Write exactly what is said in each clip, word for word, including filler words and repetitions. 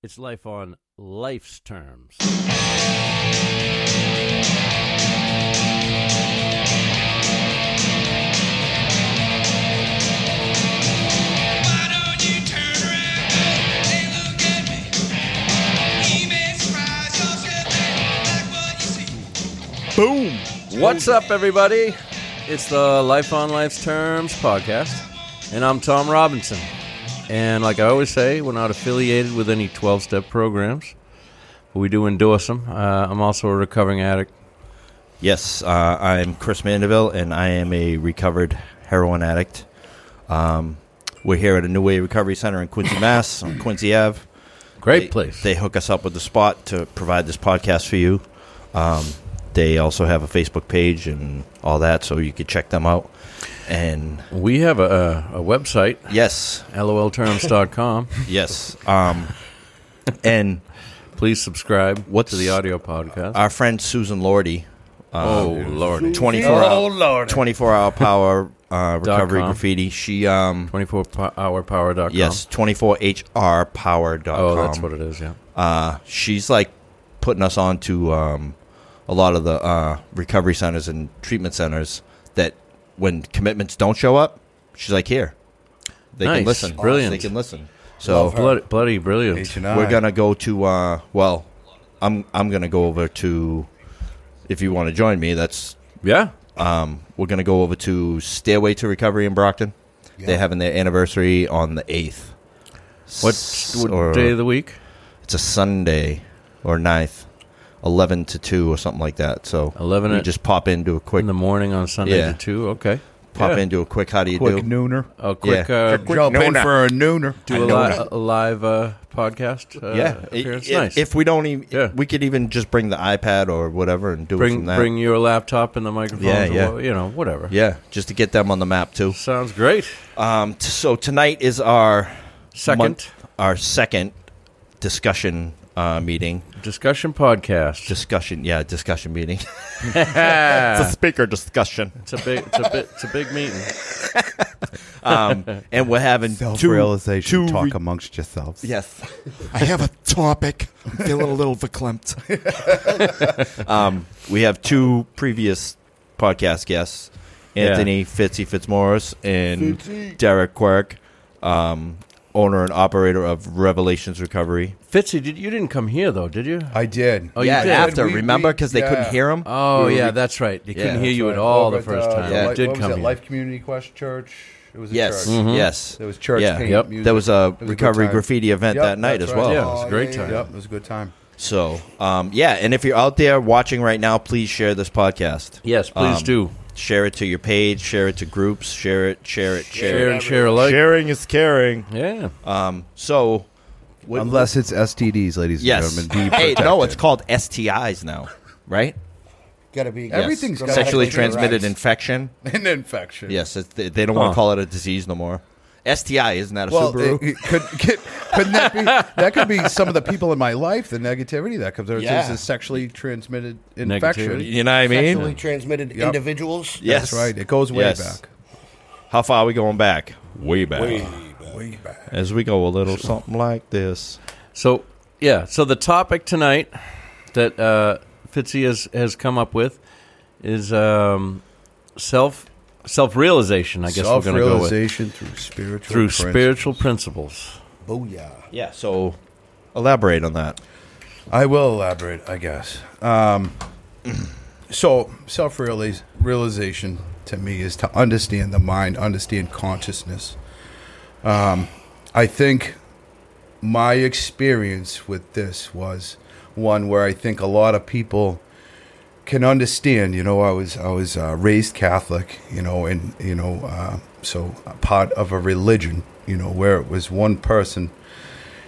It's Life on Life's Terms. Boom! What's up, everybody? It's the Life on Life's Terms podcast, and I'm Tom Robinson. And like I always say, we're not affiliated with any twelve-step programs, but we do endorse them. Uh, I'm also a recovering addict. Yes, uh, I'm Chris Mandeville, and I am a recovered heroin addict. Um, we're here at a New Way Recovery Center in Quincy, Mass, on Quincy Avenue. Great they, place. They hook us up with the spot to provide this podcast for you. Um, they also have a Facebook page and all that, so you could check them out. And we have a, a website. Yes. lol terms dot com. Yes. Um, and please subscribe what's, to the audio podcast. Our friend Susan Lordy. Um, oh, Lordy. twenty-four hour power uh, recovery graffiti. She um, twenty-four hour power dot com. Yes, twenty-four h r power dot com. Oh, that's what it is, yeah. Uh, she's like putting us on to um, a lot of the uh, recovery centers and treatment centers that when commitments don't show up, she's like, here. They nice. can listen. Brilliant. They can listen. So bloody, bloody brilliant. H and I. We're going to go to, uh, well, I'm I'm going to go over to, if you want to join me, that's. Yeah. Um, we're going to go over to Stairway to Recovery in Brockton. Yeah. They're having their anniversary on the eighth. What, S- what or, day of the week? It's a Sunday or ninth. eleven to two or something like that. So eleven you just pop into a quick... In the morning on Sunday yeah. to two? Okay. Pop yeah. into a quick how do you quick do? Quick nooner. A quick... Yeah. Uh, a quick jump nooner. In for a nooner. Do a, li- a live uh, podcast uh, yeah. appearance. It, nice. If we don't even... Yeah. We could even just bring the iPad or whatever and do bring, it from that. Bring your laptop and the microphone. Yeah, yeah. Or, you know, whatever. Yeah, just to get them on the map too. Sounds great. Um. T- so tonight is our... Second. Month, our second discussion... Uh, meeting. Discussion podcast. Discussion, yeah, discussion meeting. It's a speaker discussion. It's a big it's a, bit, it's a big meeting. um, and we're having self-realization two, talk re- amongst yourselves. Yes. I have a topic. I'm feeling a little verklempt. um, we have two previous podcast guests, Anthony yeah. Fitzy Fitzmaurice and Fitzy. Derek Quirk. Um Owner and operator of Revelations Recovery. Fitzy, did, you didn't come here, though, did you? I did. Oh, yeah, you did? After, we, remember? Because they yeah. couldn't hear him? Oh, we were, yeah, that's right. They yeah, couldn't hear you right. at all oh, the first uh, time. Yeah. It did what was come that, Life Community Quest Church? It was a yes. church. Mm-hmm. Yes. There was church yeah. paint, yep. music. There was a was recovery a graffiti event yep, that night as well. Right. Yeah, oh, it was a great yeah, time. Yeah, yep, it was a good time. So, um, yeah, and if you're out there watching right now, please share this podcast. Yes, please um, do. Share it to your page, share it to groups, share it, share it, share, share it. and share alike. Sharing is caring. Yeah. Um. So. What, Unless it's S T Ds, ladies yes. and gentlemen. Hey, no, it's called S T Is now, right? Gotta be. Yes. Everything's got Sexually transmitted infection. An infection. Yes, it's, they, they don't huh. want to call it a disease no more. S T I, isn't that a well, Subaru? It, it could, could, couldn't that be? That could be some of the people in my life, the negativity that comes out. Yeah. It's a sexually transmitted infection. Negativity. You know what I mean? Sexually transmitted yep. individuals. Yes. That's right. It goes way yes. back. How far are we going back? Way back. Way back. Way back. As we go a little something like this. So, yeah. So the topic tonight that uh, Fitzy has, has come up with is um, self Self-realization, I guess we're going to go with. Self-realization through spiritual through principles. spiritual principles. Booyah. Yeah, so elaborate on that. I will elaborate, I guess. Um, so self-realization to me is to understand the mind, understand consciousness. Um, I think my experience with this was one where I think a lot of people can understand, you know, I was I was uh, raised Catholic, you know, and, you know, uh, so part of a religion, you know, where it was one person,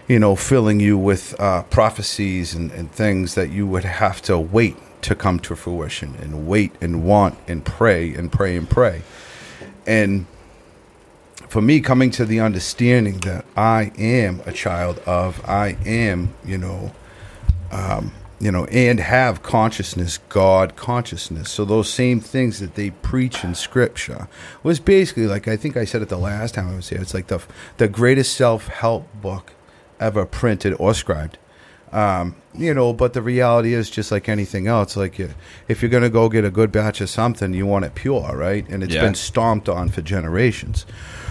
you know, filling you with uh, prophecies and, and things that you would have to wait to come to fruition and wait and want and pray and pray and pray. And for me, coming to the understanding that I am a child of, I am, you know, um, you know, and have consciousness, God consciousness. So those same things that they preach in Scripture was basically like, I think I said it the last time I was here, it's like the the greatest self-help book ever printed or scribed. Um, you know, but the reality is, just like anything else, like you, if you're going to go get a good batch of something, you want it pure, right? And it's yeah. been stomped on for generations.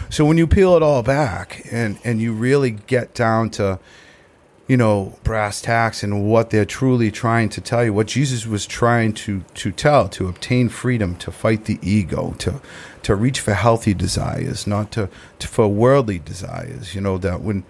So when you peel it all back and, and you really get down to, you know, brass tacks and what they're truly trying to tell you, what Jesus was trying to, to tell, to obtain freedom, to fight the ego, to to reach for healthy desires, not to, to for worldly desires, you know, that when...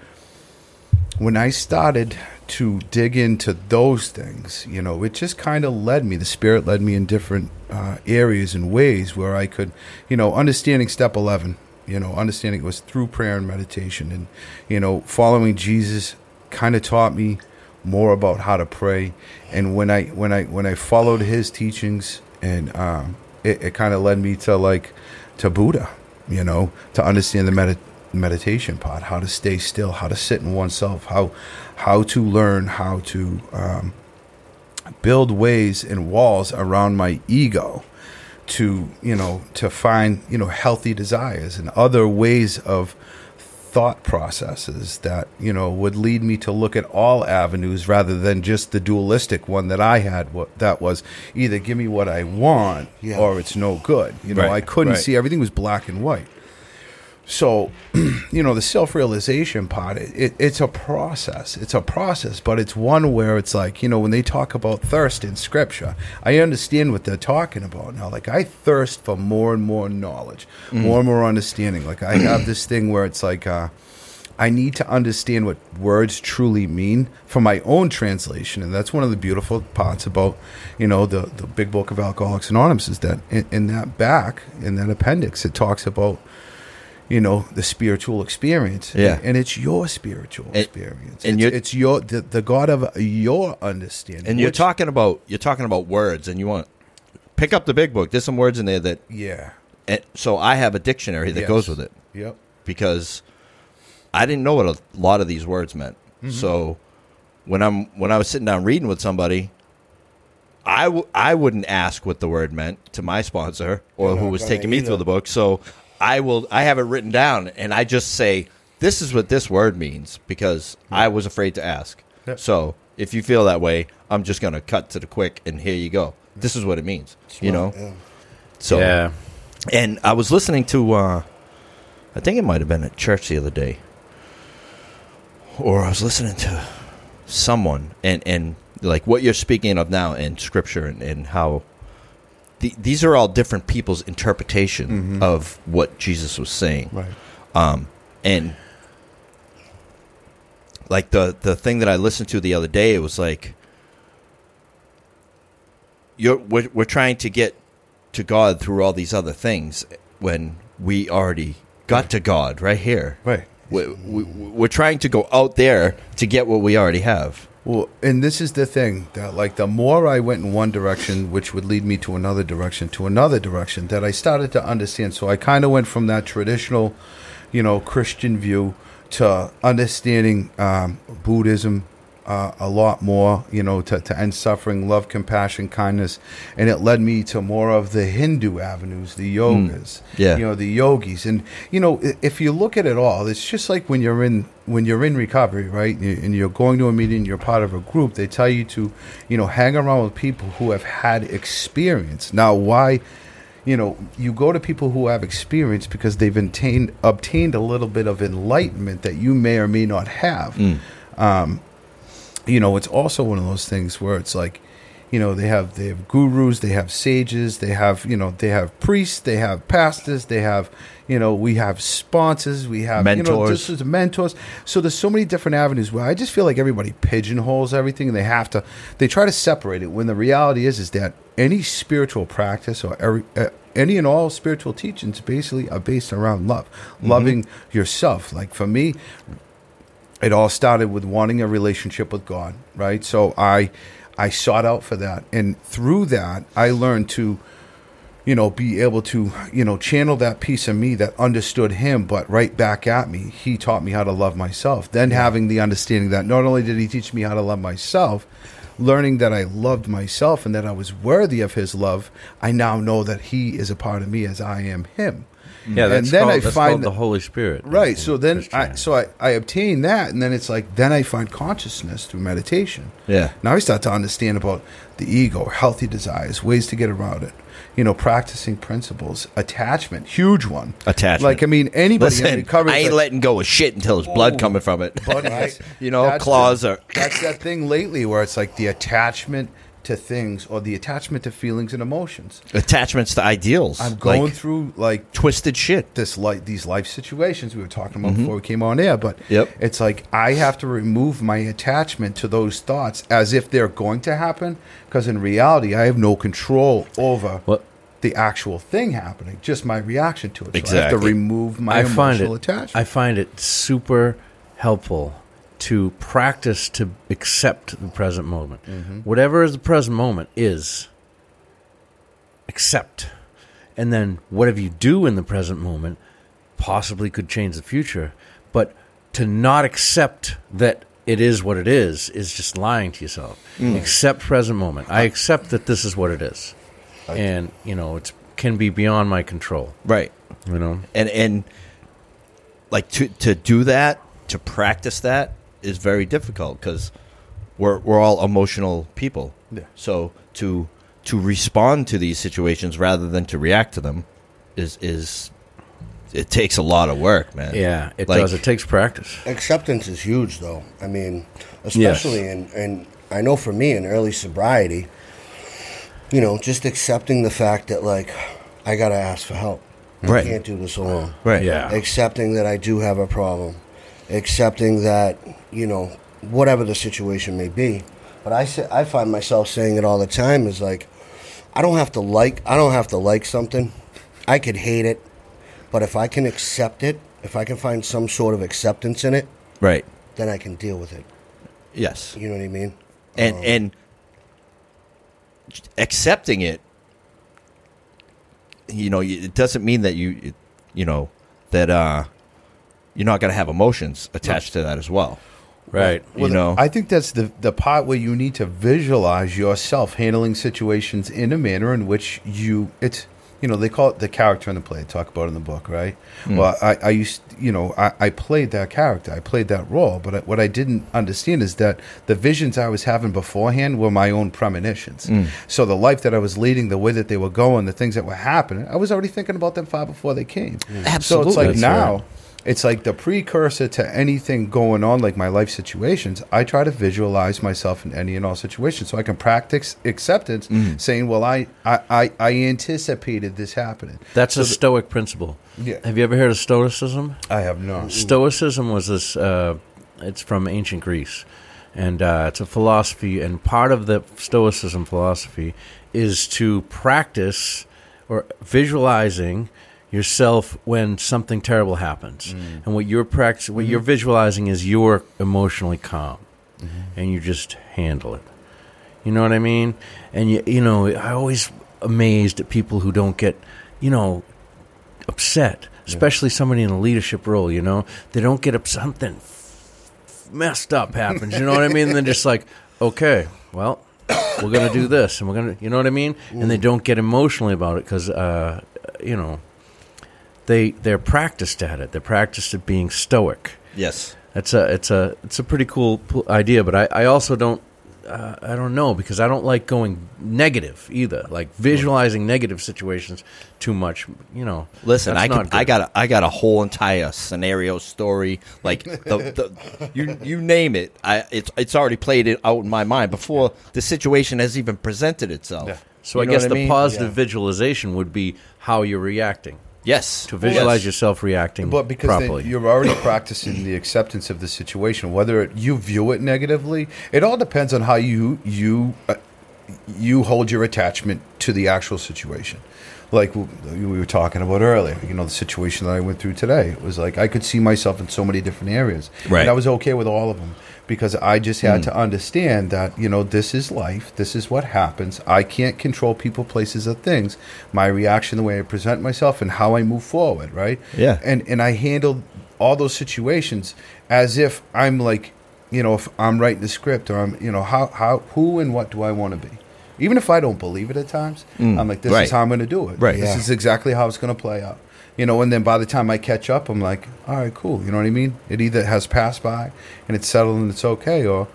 When I started to dig into those things, you know, it just kind of led me. The Spirit led me in different uh, areas and ways where I could, you know, understanding step eleven, you know, understanding it was through prayer and meditation. And, you know, following Jesus kind of taught me more about how to pray. And when I when I, when I followed his teachings, and um, it, it kind of led me to, like, to Buddha, you know, to understand the meditation. meditation part, how to stay still, how to sit in oneself, how how to learn how to um, build ways and walls around my ego to, you know, to find, you know, healthy desires and other ways of thought processes that, you know, would lead me to look at all avenues rather than just the dualistic one that I had, what that was either give me what I want yeah. or it's no good. You know, right, I couldn't right. see, everything was black and white. So, you know, the self-realization part, it, it, it's a process. It's a process, but it's one where it's like, you know, when they talk about thirst in Scripture, I understand what they're talking about now. Like, I thirst for more and more knowledge, mm. more and more understanding. Like, I have this thing where it's like, uh, I need to understand what words truly mean for my own translation. And that's one of the beautiful parts about, you know, the, the big book of Alcoholics Anonymous is that in, in that back, in that appendix, it talks about, you know, the spiritual experience. Yeah. And, and it's your spiritual and, experience. And it's, it's your the, the God of your understanding. And you're talking about you're talking about words, and you want pick up the big book. There's some words in there that yeah. And so I have a dictionary that yes. goes with it. Yep. Because I didn't know what a lot of these words meant. Mm-hmm. So when I'm when I was sitting down reading with somebody, I, w- I wouldn't ask what the word meant to my sponsor or who was taking me either. through the book. So I will. I have it written down, and I just say, this is what this word means, because yeah. I was afraid to ask. Yeah. So if you feel that way, I'm just going to cut to the quick, and here you go. This is what it means, Smart. you know? Yeah. So, yeah. And I was listening to, uh, I think it might have been at church the other day, or I was listening to someone, and, and like what you're speaking of now in Scripture and, and how... The, these are all different people's interpretation mm-hmm. of what Jesus was saying. Right. Um, and like the, the thing that I listened to the other day, it was like, you're, we're, we're trying to get to God through all these other things when we already got to God right here. Right. We, we, we're trying to go out there to get what we already have. Well, and this is the thing that, like, the more I went in one direction, which would lead me to another direction, to another direction, that I started to understand. So I kind of went from that traditional, you know, Christian view to understanding um, Buddhism uh, a lot more, you know, to, to end suffering, love, compassion, kindness. And it led me to more of the Hindu avenues, the yogas, mm, yeah. you know, the yogis. And, you know, if you look at it all, it's just like when you're in... when you're in recovery, right, and you're going to a meeting, you're part of a group, they tell you to, you know, hang around with people who have had experience. Now, why, you know, you go to people who have experience because they've obtained, obtained a little bit of enlightenment that you may or may not have. Mm. Um, you know, it's also one of those things where it's like, you know, they have they have gurus, they have sages, they have, you know, they have priests, they have pastors, they have, you know, we have sponsors, we have mentors. You know, this is mentors. So there's so many different avenues where I just feel like everybody pigeonholes everything, and they have to, they try to separate it. When the reality is, is that any spiritual practice or every, uh, any and all spiritual teachings basically are based around love, mm-hmm. loving yourself. Like for me, it all started with wanting a relationship with God, right? So I. I sought out for that, and through that, I learned to, you know, be able to, you know, channel that piece of me that understood him, but right back at me, he taught me how to love myself. Then having the understanding that not only did he teach me how to love myself, learning that I loved myself and that I was worthy of his love, I now know that he is a part of me as I am him. Yeah, that's, and then called, I that's find called the Holy Spirit. Right. So then I so I, I obtain that, and then it's like, then I find consciousness through meditation. Yeah. Now I start to understand about the ego, healthy desires, ways to get around it. You know, practicing principles, attachment, huge one. Attachment. Like, I mean, anybody Listen, in recovery. I ain't like, letting go of shit until there's blood oh, coming from it. Buddy, right? You know, that's claws the, are. That's that thing lately where it's like the attachment to things, or the attachment to feelings and emotions. Attachments to ideals. I'm going like, through like twisted shit. This like these life situations we were talking about mm-hmm. before we came on air, but yep. it's like I have to remove my attachment to those thoughts as if they're going to happen, because in reality I have no control over what? the actual thing happening, just my reaction to it. Exactly. So I have to remove my I emotional find it, attachment. I find it super helpful to practice to accept the present moment. Mm-hmm. Whatever is the present moment is, accept. And then whatever you do in the present moment possibly could change the future. But to not accept that it is what it is is just lying to yourself. Mm. Accept present moment. I accept that this is what it is. Okay. And, you know, it can be beyond my control. Right. You know? And, and like, to, to do that, to practice that, is very difficult because we're we're all emotional people. Yeah. So to to respond to these situations rather than to react to them is is it takes a lot of work, man. Yeah, it like, does. It takes practice. Acceptance is huge, though. I mean, especially yes. in and I know for me in early sobriety, you know, just accepting the fact that like I gotta ask for help. Right. I can't do this alone. Right. Yeah. Accepting that I do have a problem. Accepting that, you know, whatever the situation may be. But I, say, I find myself saying it all the time is like, I don't have to like, I don't have to like something. I could hate it. But if I can accept it, if I can find some sort of acceptance in it, right, then I can deal with it. Yes. You know what I mean? And um, and accepting it, you know, it doesn't mean that you, you know, that, uh, you're not going to have emotions attached to that as well. Right. Well, you know, I think that's the the part where you need to visualize yourself handling situations in a manner in which you, it's, you know, they call it the character in the play. They talk about it in the book, right? Mm. Well, I, I used, you know, I, I played that character. I played that role. But I, what I didn't understand is that the visions I was having beforehand were my own premonitions. Mm. So the life that I was leading, the way that they were going, the things that were happening, I was already thinking about them far before they came. Mm. Absolutely. So it's like that's now. Right. It's like the precursor to anything going on, like my life situations. I try to visualize myself in any and all situations so I can practice acceptance, mm-hmm. saying, well, I, I, I, I anticipated this happening. That's so a th- Stoic principle. Yeah. Have you ever heard of Stoicism? I have not. Stoicism was this, uh, it's from ancient Greece, and uh, it's a philosophy, and part of the Stoicism philosophy is to practice or visualizing yourself when something terrible happens. Mm. And what you're practicing, what mm-hmm. you're visualizing is you're emotionally calm mm-hmm. and you just handle it. You know what I mean? And you, you know, I always amazed at people who don't get, you know, upset, especially yeah. somebody in a leadership role, you know, they don't get up, something f- messed up happens. You know what I mean? And they're just like, okay, well, we're going to do this and we're going to, you know what I mean? Ooh. And they don't get emotionally about it because, uh, you know, They they're practiced at it. They're practiced at being stoic. Yes, that's a it's a it's a pretty cool idea. But I, I also don't uh, I don't know because I don't like going negative either. Like visualizing negative situations too much. You know, listen, I can, I got a, I got a whole entire scenario story. Like the, the you you name it. I it's it's already played it out in my mind before the situation has even presented itself. Yeah. So you know I guess the I mean? positive yeah. visualization would be how you're reacting. Yes. To visualize well, yes. yourself reacting but because properly. They, you're already practicing the acceptance of the situation, whether it, you view it negatively. It all depends on how you you uh, you hold your attachment to the actual situation. Like we were talking about earlier, you know, the situation that I went through today. It was like I could see myself in so many different areas. Right. And I was okay with all of them because I just had mm. to understand that, you know, this is life. This is what happens. I can't control people, places, or things. My reaction, the way I present myself, and how I move forward, right? Yeah. And, and I handled all those situations as if I'm like, you know, if I'm writing the script or I'm, you know, how, how who and what do I want to be? Even if I don't believe it at times, mm, I'm like, this right. is how I'm going to do it. Right. This yeah. is exactly how it's going to play out. You know, and then by the time I catch up, I'm like, all right, cool. You know what I mean? It either has passed by and it's settled and it's okay, or,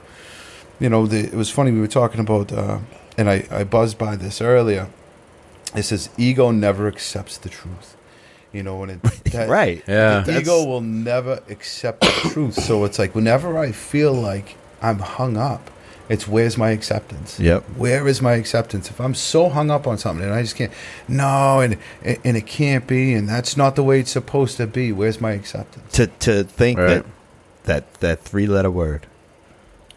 you know, the, it was funny. We were talking about, uh, and I, I buzzed by this earlier. It says, ego never accepts the truth. You know, when it that, right, yeah, the ego will never accept the truth. So it's like whenever I feel like I'm hung up, it's where's my acceptance? Yep. Where is my acceptance? If I'm so hung up on something and I just can't, no, and and it can't be, and that's not the way it's supposed to be. Where's my acceptance? To to think right. that that that three letter word,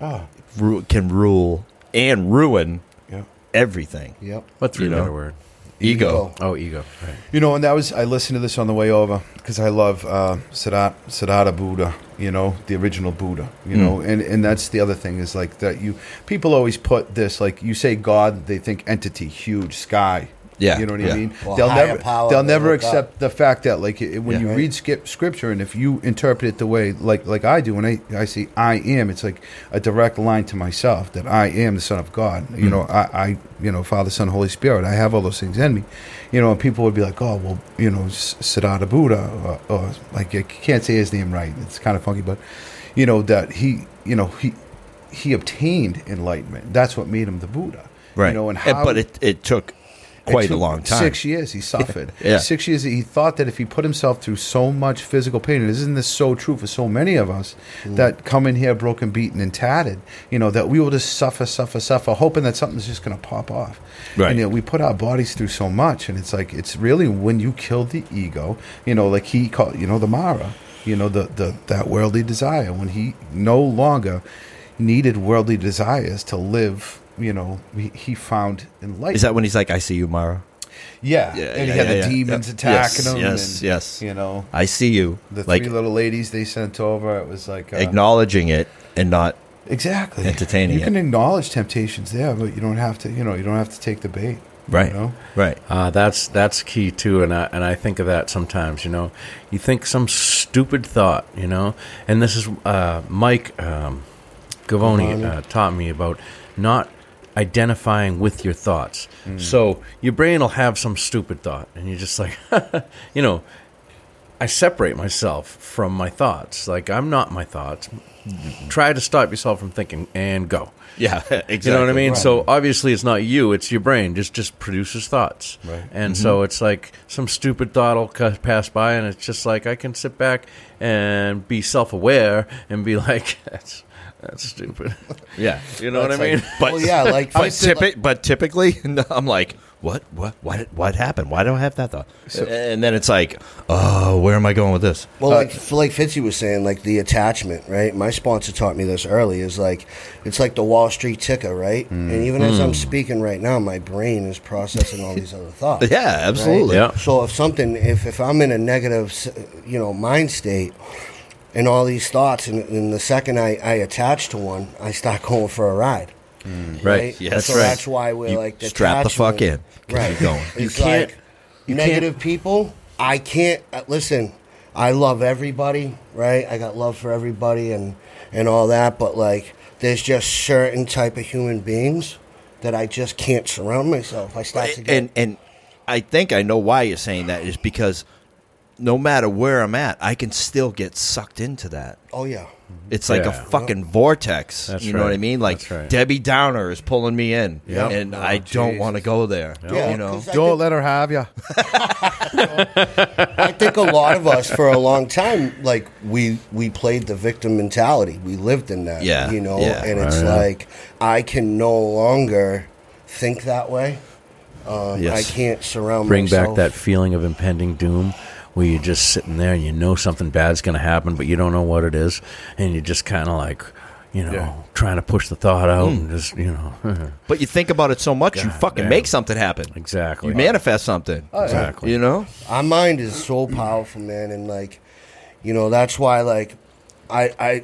oh, ru- can rule and ruin yep. everything. Yep. What three letter word? Ego. ego. Oh, ego. Right. You know, and that was, I listened to this on the way over because I love uh, Siddhartha, Siddhartha Buddha, you know, the original Buddha, you mm. know, and, and that's the other thing is like that you, people always put this, like you say God, they think entity, huge, sky. Yeah. You know what yeah. I mean? Well, they'll never power, they'll never accept up. the fact that like it, when yeah. you right. read skip scripture and if you interpret it the way like like I do, when I, I say I am, it's like a direct line to myself that I am the Son of God. Mm-hmm. You know, I, I you know, Father, Son, Holy Spirit, I have all those things in me. You know, and people would be like, oh, well, you know, Siddhartha Buddha, or, or like I can't say his name right. It's kind of funky, but you know that he, you know, he he obtained enlightenment. That's what made him the Buddha. Right. You know, and how, but it it took quite a long time. Six years he suffered. yeah. Six years he thought that if he put himself through so much physical pain, and isn't this so true for so many of us mm. that come in here broken, beaten, and tatted, you know, that we will just suffer, suffer, suffer, hoping that something's just going to pop off. Right. And you know, we put our bodies through so much, and it's like, it's really when you kill the ego, you know, like he called, you know, the Mara, you know, the, the that worldly desire, when he no longer needed worldly desires to live. You know, he, he found enlightenment. Is that when he's like, I see you, Mara? Yeah. yeah and yeah, he had yeah, the yeah, demons yeah. attacking yes, him. Yes, and, yes. You know, I see you. The three like, little ladies they sent over, it was like... Uh, acknowledging it and not exactly entertaining you it. You can acknowledge temptations there, but you don't have to, you know, you don't have to take the bait. Right, you know? right. Uh, that's that's key, too, and I, and I think of that sometimes, you know. You think some stupid thought, you know, and this is uh, Mike um, Gavoni uh, taught me about not... identifying with your thoughts. Mm. So your brain will have some stupid thought, and you're just like, you know, I separate myself from my thoughts. Like, I'm not my thoughts. Mm-hmm. Try to stop yourself from thinking and go. Yeah, exactly. You know what I mean? Right. So obviously it's not you, it's your brain. Just just produces thoughts. Right. And mm-hmm. so it's like some stupid thought will pass by, and it's just like I can sit back and be self-aware and be like, that's... That's stupid. Yeah, you know That's what I mean. Like, but well, yeah, like but, typi- like but typically, no, I'm like, what, what, what, what happened? Why do I have that thought? So, and then it's like, oh, where am I going with this? Well, uh, like like Fitzy was saying, like the attachment, right? My sponsor taught me this early. Is like it's like the Wall Street ticker, right? Mm, and even mm. as I'm speaking right now, my brain is processing all these other thoughts. Yeah, absolutely. Right? Yeah. So if something, if if I'm in a negative, you know, mind state. And all these thoughts, and, and the second I, I attach to one, I start going for a ride. Mm, right. right. Yes. So that's, right. that's why we're you like strap the fuck in. Right. Keep going. You it's can't. Like you negative can't. people. I can't uh, listen. I love everybody. Right. I got love for everybody, and and all that. But like, there's just certain type of human beings that I just can't surround myself. I start to get. And and I think I know why you're saying that is because. No matter where I'm at, I can still get sucked into that. Oh, yeah. It's like yeah. a fucking vortex. That's you know right. what I mean? Like right. Debbie Downer is pulling me in, yep. and oh, I geez. don't want to go there. Yep. Yeah, you know? Don't think, let her have you. I think a lot of us, for a long time, like we we played the victim mentality. We lived in that, yeah. you know? Yeah. And it's right. like, I can no longer think that way. Um, yes. I can't surround Bring myself. Bring back that feeling of impending doom. Where you're just sitting there and you know something bad's going to happen, but you don't know what it is, and you're just kind of like, you know, yeah. trying to push the thought out mm. and just, you know. But you think about it so much, God you fucking damn. make something happen. Exactly. You manifest something. Oh, yeah. Exactly. You know? Our mind is so powerful, man, and like, you know, that's why, like, I I,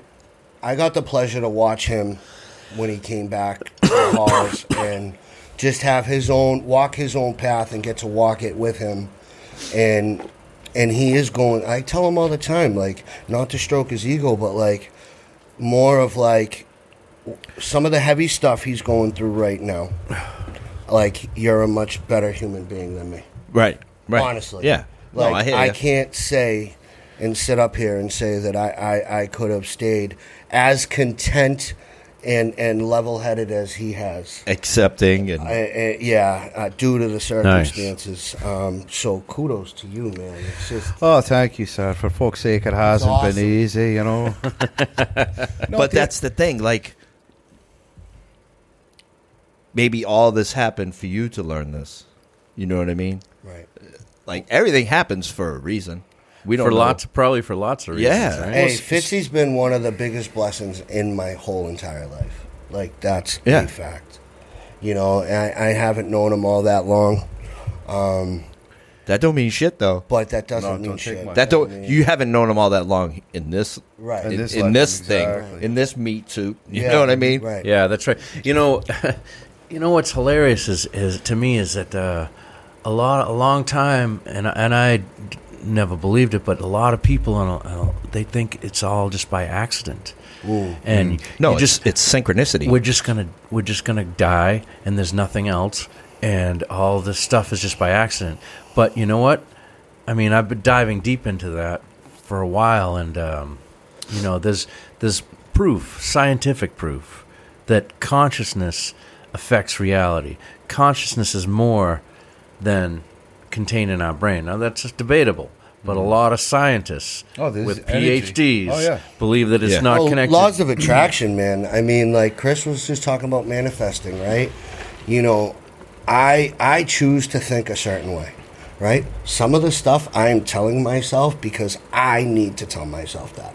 I got the pleasure to watch him when he came back to college and just have his own, walk his own path and get to walk it with him, and... And he is going, I tell him all the time, like, not to stroke his ego, but, like, more of, like, some of the heavy stuff he's going through right now. like, you're a much better human being than me. Right, right. Honestly. Yeah. Like, no, I, hear I can't say and sit up here and say that I, I, I could have stayed as content and, and level-headed as he has. Accepting. and I, I, Yeah, uh, due to the circumstances. Nice. Um, so kudos to you, man. It's just, oh, thank you, sir. For fuck's sake, it hasn't awesome. been easy, you know. no, but the, that's the thing. Like, maybe all this happened for you to learn this. You know what I mean? Right. Like, everything happens for a reason. We don't for know. lots, probably for lots of reasons. Yeah, right? Hey, Fitzy's been one of the biggest blessings in my whole entire life. Like, that's yeah. a fact. You know, I, I haven't known him all that long. Um, that don't mean shit, though. But that doesn't no, mean don't shit. That, that don't. Mean... You haven't known him all that long in this, right? In, in this, in this thing, exactly. in this meat suit. You yeah, know what I mean? Right. Yeah, that's right. You know, you know what's hilarious is, is to me is that uh, a lot, a long time, and and I. never believed it, but a lot of people and they think it's all just by accident. Ooh. And no, just it's, it's synchronicity. We're just gonna we're just gonna die, and there's nothing else, and all this stuff is just by accident. But you know what? I mean, I've been diving deep into that for a while, and um, you know, there's there's proof, scientific proof, that consciousness affects reality. Consciousness is more than contained in our brain. Now, that's just debatable, but a lot of scientists oh, with P H Ds oh, yeah. believe that it's yeah. not well, connected. Laws of attraction, man. I mean, like Chris was just talking about manifesting, right? You know, I I choose to think a certain way, right? Some of the stuff I am telling myself because I need to tell myself that,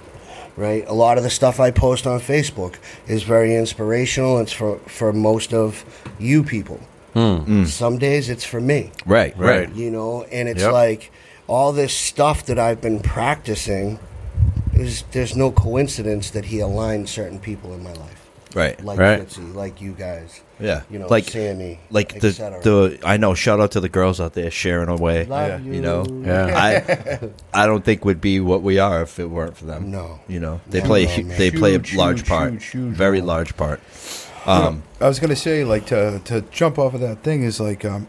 right? A lot of the stuff I post on Facebook is very inspirational. It's for, for most of you people. Mm. Some days it's for me. Right, right. You know, and it's yep. like all this stuff that I've been practicing, is there's no coincidence that he aligned certain people in my life. Right, like right. Fitzy, like you guys. Yeah. You know, like Sammy, like et cetera. the, the I know, shout out to the girls out there sharing away. Love yeah. you. you know. Yeah. I I don't think would be what we are if it weren't for them. No. You know. They no, play no, they huge, play a large huge, part. Huge, huge, very man. large part. Um, you know, I was going to say, like, to to jump off of that thing is, like, um,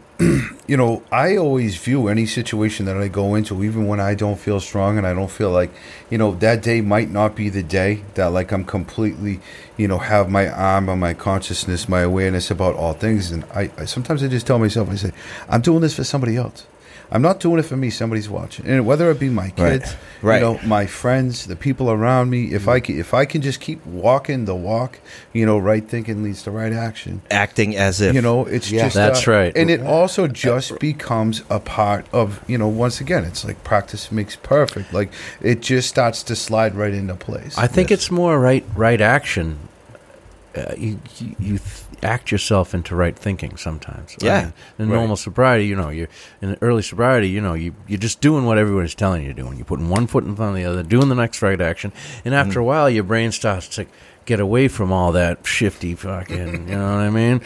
you know, I always view any situation that I go into, even when I don't feel strong and I don't feel like, you know, that day might not be the day that, like, I'm completely, you know, have my arm on my consciousness, my awareness about all things. And I, I sometimes I just tell myself, I say, I'm doing this for somebody else. I'm not doing it for me. Somebody's watching, and whether it be my kids, right. Right. you know, my friends, the people around me. If I can, if I can just keep walking the walk, you know, right thinking leads to right action. Acting as if, you know, it's yeah, just that's uh, right, and it also just becomes a part of, you know. Once again, it's like practice makes perfect. Like it just starts to slide right into place. I think yes. it's more right, right action. Uh, you you, you th- act yourself into right thinking sometimes. Right? Yeah. In normal right. sobriety, you know, you're in early sobriety, you know, you, you're just doing what everybody's telling you to do. You're putting one foot in front of the other, doing the next right action. And after mm. a while, your brain starts to get away from all that shifty fucking, you know what I mean?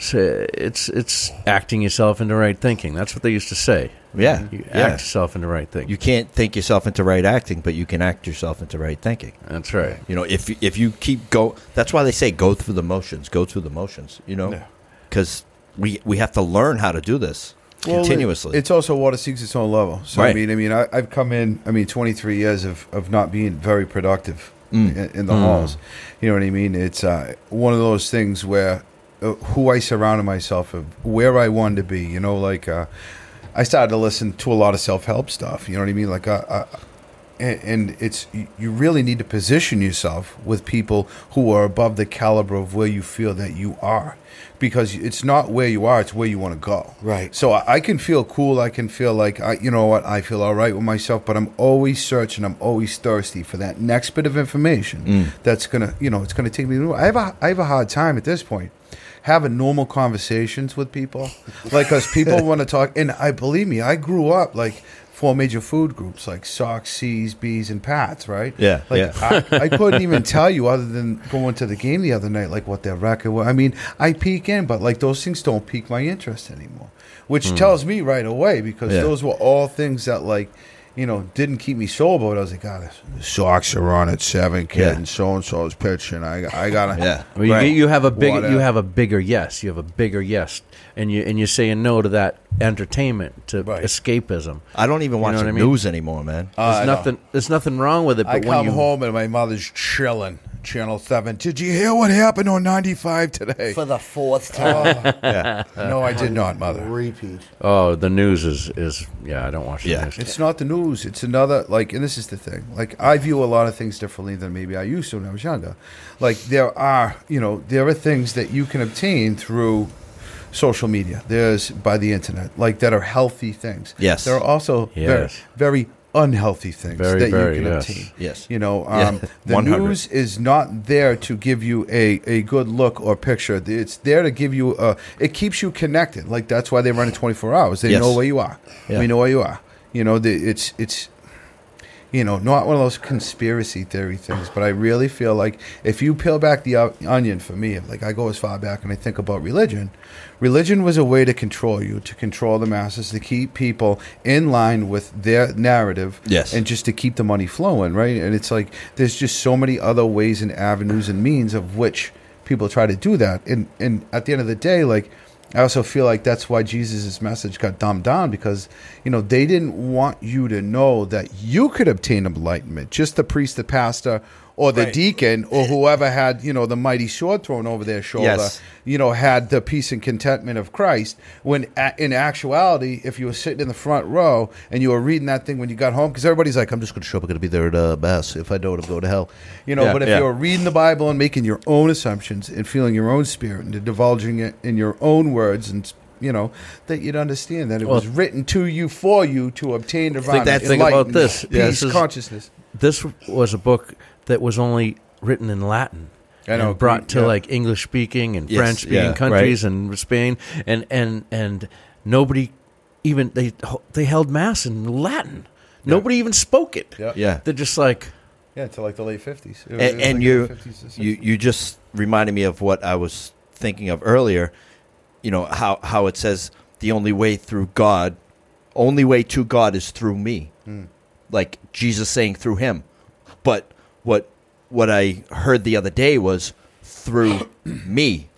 So it's it's acting yourself into right thinking. That's what they used to say. Yeah. You act yeah. yourself into right thinking. You can't think yourself into right acting, but you can act yourself into right thinking. That's right. You know, if if you keep go, that's why they say go through the motions, go through the motions, you know, because yeah. we, we have to learn how to do this. Well, continuously. It, it's also water seeks its own level. So, right. I mean, I mean, I, I've come in, I mean, twenty-three years of, of not being very productive mm. in, in the mm. halls. You know what I mean? It's uh, one of those things where uh, who I surrounded myself with, where I wanted to be, you know, like, uh, I started to listen to a lot of self-help stuff. You know what I mean? Like, uh, uh, and, and it's you really need to position yourself with people who are above the caliber of where you feel that you are, because it's not where you are; it's where you want to go. Right. So I, I can feel cool. I can feel like I, you know what? I feel all right with myself, but I'm always searching. I'm always thirsty for that next bit of information mm. that's gonna, you know, it's gonna take me. I have a I have a hard time at this point having normal conversations with people, like, because people want to talk. And I believe me, I grew up like four major food groups, like Sox, C's, B's, and Pats, right? Yeah, like yeah. I, I couldn't even tell you, other than going to the game the other night, like what their record was. I mean, I peek in, but like those things don't pique my interest anymore, which mm. tells me right away, because yeah. those were all things that, like, you know, didn't keep me sober, but I was like, God, the socks are on at seven, kid, yeah. and so and so is pitching. I, I gotta, yeah. Well, you, right. you have a big, you have a bigger yes, you have a bigger yes, and you and you're saying no to that entertainment, to right. escapism. I don't even watch you know the I mean? news anymore, man. Uh, there's I nothing, know. there's nothing wrong with it. But I come when you, home and my mother's chilling. Channel seven. Did you hear what happened on ninety-five today? For the fourth time. Oh, yeah. No, I did not, Mother. Repeat. Oh, the news is, is yeah, I don't watch the yeah. news. It's not the news. It's another, like, and this is the thing. Like, I view a lot of things differently than maybe I used to when I was younger. Like, there are, you know, there are things that you can obtain through social media. There's, by the internet, like, that are healthy things. Yes. There are also yes. very, very unhealthy things very, that very, you can yes. obtain. Yes. You know, um, yeah. the news is not there to give you a, a good look or picture. It's there to give you a, it keeps you connected. Like, that's why they run it twenty-four hours. They yes. know where you are. Yeah. We know where you are. You know, the, it's, it's, you know, not one of those conspiracy theory things, but I really feel like if you peel back the onion for me, like, I go as far back and I think about religion. Religion was a way to control you, to control the masses, to keep people in line with their narrative, yes. and just to keep the money flowing, right? And it's like there's just so many other ways and avenues and means of which people try to do that. And, and at the end of the day, like, I also feel like that's why Jesus' message got dumbed down, because, you know, they didn't want you to know that you could obtain enlightenment. Just the priest, the pastor, or the right. deacon, or whoever had, you know, the mighty sword thrown over their shoulder, yes. you know, had the peace and contentment of Christ, when a- in actuality, if you were sitting in the front row and you were reading that thing when you got home, because everybody's like, I'm just going to show up, I'm going to be there at uh, Mass. If I don't, I'm going to hell. You know, yeah, but if yeah. you were reading the Bible and making your own assumptions and feeling your own spirit and divulging it in your own words and you know, that you'd understand that it well, was written to you for you to obtain divine enlightenment, about this. peace, yeah, this is, consciousness. This was a book that was only written in Latin I know, and brought to yeah. like English speaking and yes, French speaking yeah, countries right. and Spain, and and and nobody even they they held Mass in Latin. Yeah. Nobody even spoke it. Yeah, yeah. they're just like yeah, until like the late fifties. And, and like you you you just reminded me of what I was thinking of earlier. You know, how, how it says the only way through God, only way to God is through me. Mm. Like Jesus saying through him. But what what I heard the other day was through me.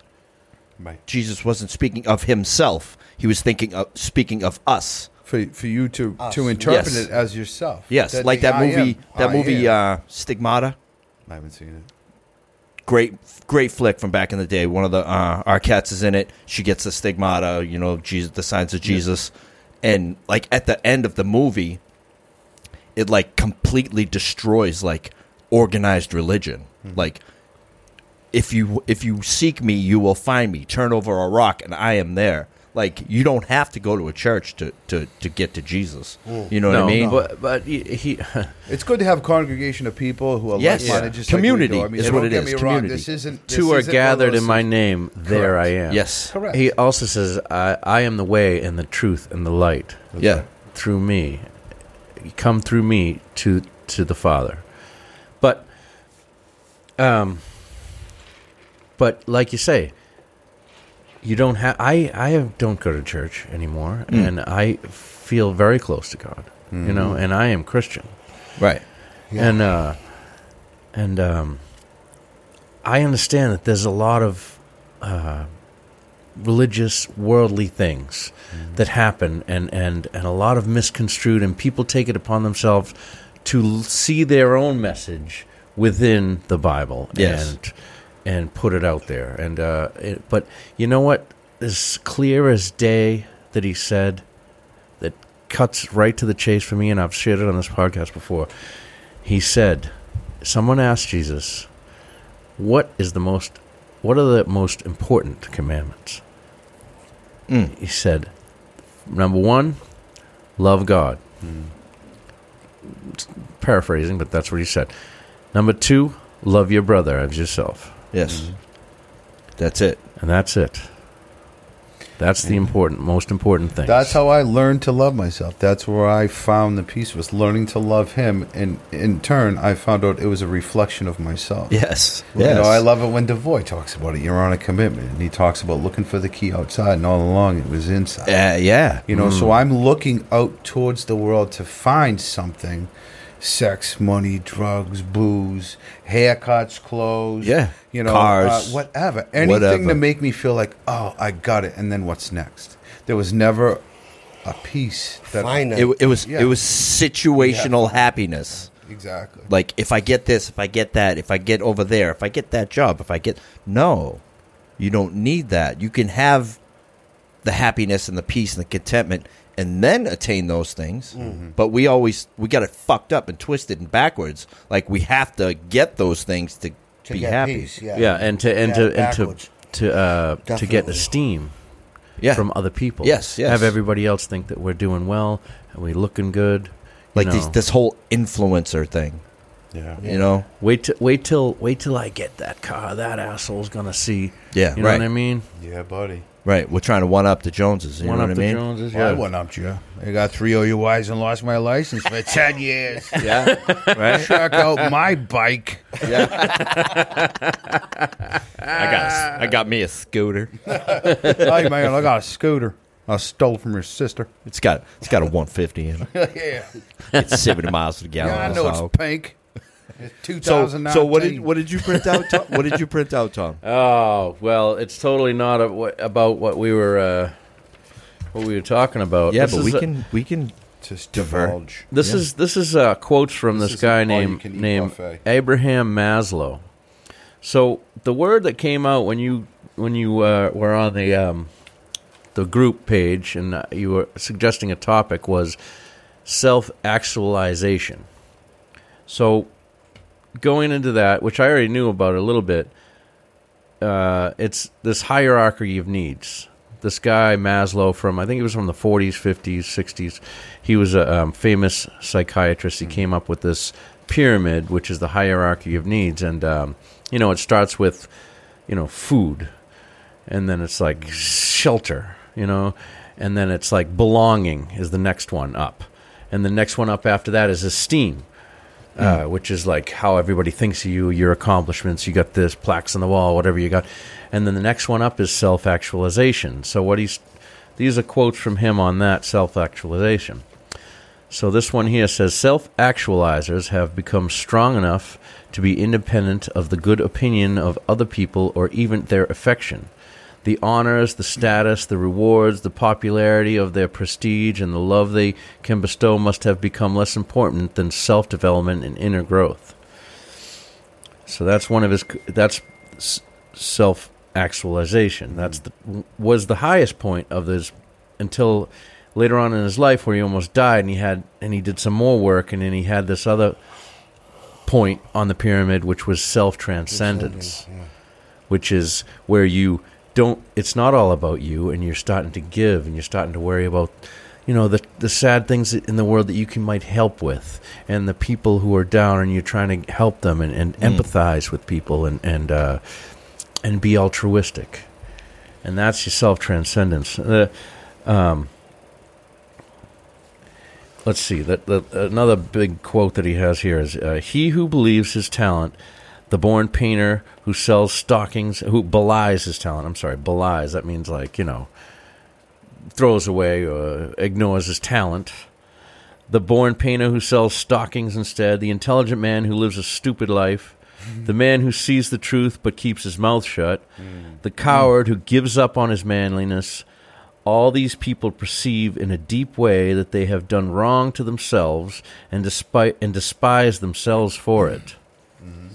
Right. Jesus wasn't speaking of himself. He was thinking of, speaking of us. For for you to, to interpret yes. it as yourself. Yes, that like that I movie, am. that I movie uh, Stigmata. I haven't seen it. Great, great flick from back in the day. One of the uh, Arquettes is in it. She gets the stigmata, you know, Jesus, the signs of Jesus, yeah. and like at the end of the movie, it like completely destroys like organized religion. Mm-hmm. Like if you if you seek me, you will find me. Turn over a rock, and I am there. Like you don't have to go to a church to, to, to get to Jesus. Ooh. You know no, what I mean? No. But but he, he it's good to have a congregation of people who are yes. like minded. Just community like I mean, is what it is. Community. This isn't, this Two are isn't gathered in my name. Correct. There I am. Yes, correct. He also says, "I I am the way and the truth and the light." That's yeah, right. Through me, come through me to to the Father. But um, but like you say. You don't have. I, I don't go to church anymore, mm. and I feel very close to God. Mm. You know, and I am Christian, right? Yeah. And uh, and um, I understand that there's a lot of uh, religious, worldly things mm. that happen, and, and, and a lot of misconstrued, and people take it upon themselves to see their own message within the Bible. Yes. And, and put it out there. And uh, it, but you know what? As clear as day that he said, that cuts right to the chase for me, and I've shared it on this podcast before. He said, someone asked Jesus, what is the most, what are the most important commandments? Mm. He said, number one, love God. Mm. Paraphrasing, but that's what he said. Number two, love your brother as yourself. Yes. Mm-hmm. That's it. And that's it. That's the important, most important thing. That's how I learned to love myself. That's where I found the peace, was learning to love him. And in turn, I found out it was a reflection of myself. Yes. Well, yes. You know, I love it when DeVoy talks about it. You're on a commitment. And he talks about looking for the key outside, and all along it was inside. Uh, yeah. You know, mm. so I'm looking out towards the world to find something. Sex, money, drugs, booze, haircuts, clothes, yeah, you know, cars, uh, whatever, anything whatever. to make me feel like, oh, I got it. And then what's next? There was never a piece that Finite. I, it, it was. Yeah. It was situational yeah. happiness. Exactly. Like if I get this, if I get that, if I get over there, if I get that job, if I get no, you don't need that. You can have the happiness and the peace and the contentment, and then attain those things. Mm-hmm. But we always, we got it fucked up and twisted and backwards. Like we have to get those things to, to be happy. Peace, yeah. yeah, and to and yeah, to backwards. and to to, uh, to get esteem yeah. from other people. Yes, yes. Have everybody else think that we're doing well and we're looking good. Like these, this whole influencer thing. Yeah, you know. Wait till wait till wait till I get that car. That asshole's gonna see. Yeah, you know right. what I mean. Yeah, buddy. Right, we're trying to one-up the Joneses, you one know what I mean? One-up the Joneses, yeah. Well, I one-upped you. I got three O U Is and lost my license for ten years. Yeah, right? Check out my bike. Yeah. I got I got me a scooter. Hey, man, I got a scooter. I stole from your sister. It's got it's got a one fifty in it. Yeah. It's seventy miles to the gallon. Yeah, I know it's pink. two thousand nineteen. So, so what did what did you print out? Tom? What did you print out, Tom? Oh well, it's totally not a, about what we were uh, what we were talking about. Yeah, this but we a, can we can just divulge. This yeah. is this is uh, quotes from this, this guy named named buffet. Abraham Maslow. So the word that came out when you when you uh, were on the um, the group page and uh, you were suggesting a topic was self-actualization. So. Going into that, which I already knew about a little bit, uh, it's this hierarchy of needs. This guy, Maslow, from I think he was from the forties, fifties, sixties. He was a um, famous psychiatrist. He came up with this pyramid, which is the hierarchy of needs. And, um, you know, it starts with, you know, food. And then it's like shelter, you know. And then it's like belonging is the next one up. And the next one up after that is esteem. Uh, which is like how everybody thinks of you, your accomplishments, you got this, plaques on the wall, whatever you got. And then the next one up is self-actualization. So what he's, these are quotes from him on that self-actualization. So this one here says, self-actualizers have become strong enough to be independent of the good opinion of other people or even their affection. The honors, the status, the rewards, the popularity of their prestige, and the love they can bestow must have become less important than self-development and inner growth. So that's one of his. That's self-actualization. That's the, was the highest point of this until later on in his life, where he almost died, and he had and he did some more work, and then he had this other point on the pyramid, which was self-transcendence, yeah. which is where you. Don't it's not all about you, and you're starting to give, and you're starting to worry about, you know, the the sad things in the world that you can might help with, and the people who are down, and you're trying to help them and, and mm. empathize with people and and uh, and be altruistic, and that's your self-transcendence. Uh, um, let's see that another big quote that he has here is uh, he who believes his talent. The born painter who sells stockings, who belies his talent. I'm sorry, belies. That means like, you know, throws away or ignores his talent. The born painter who sells stockings instead. The intelligent man who lives a stupid life. Mm-hmm. The man who sees the truth but keeps his mouth shut. Mm-hmm. The coward who gives up on his manliness. All these people perceive in a deep way that they have done wrong to themselves and despise, and despise themselves for it. Mm-hmm.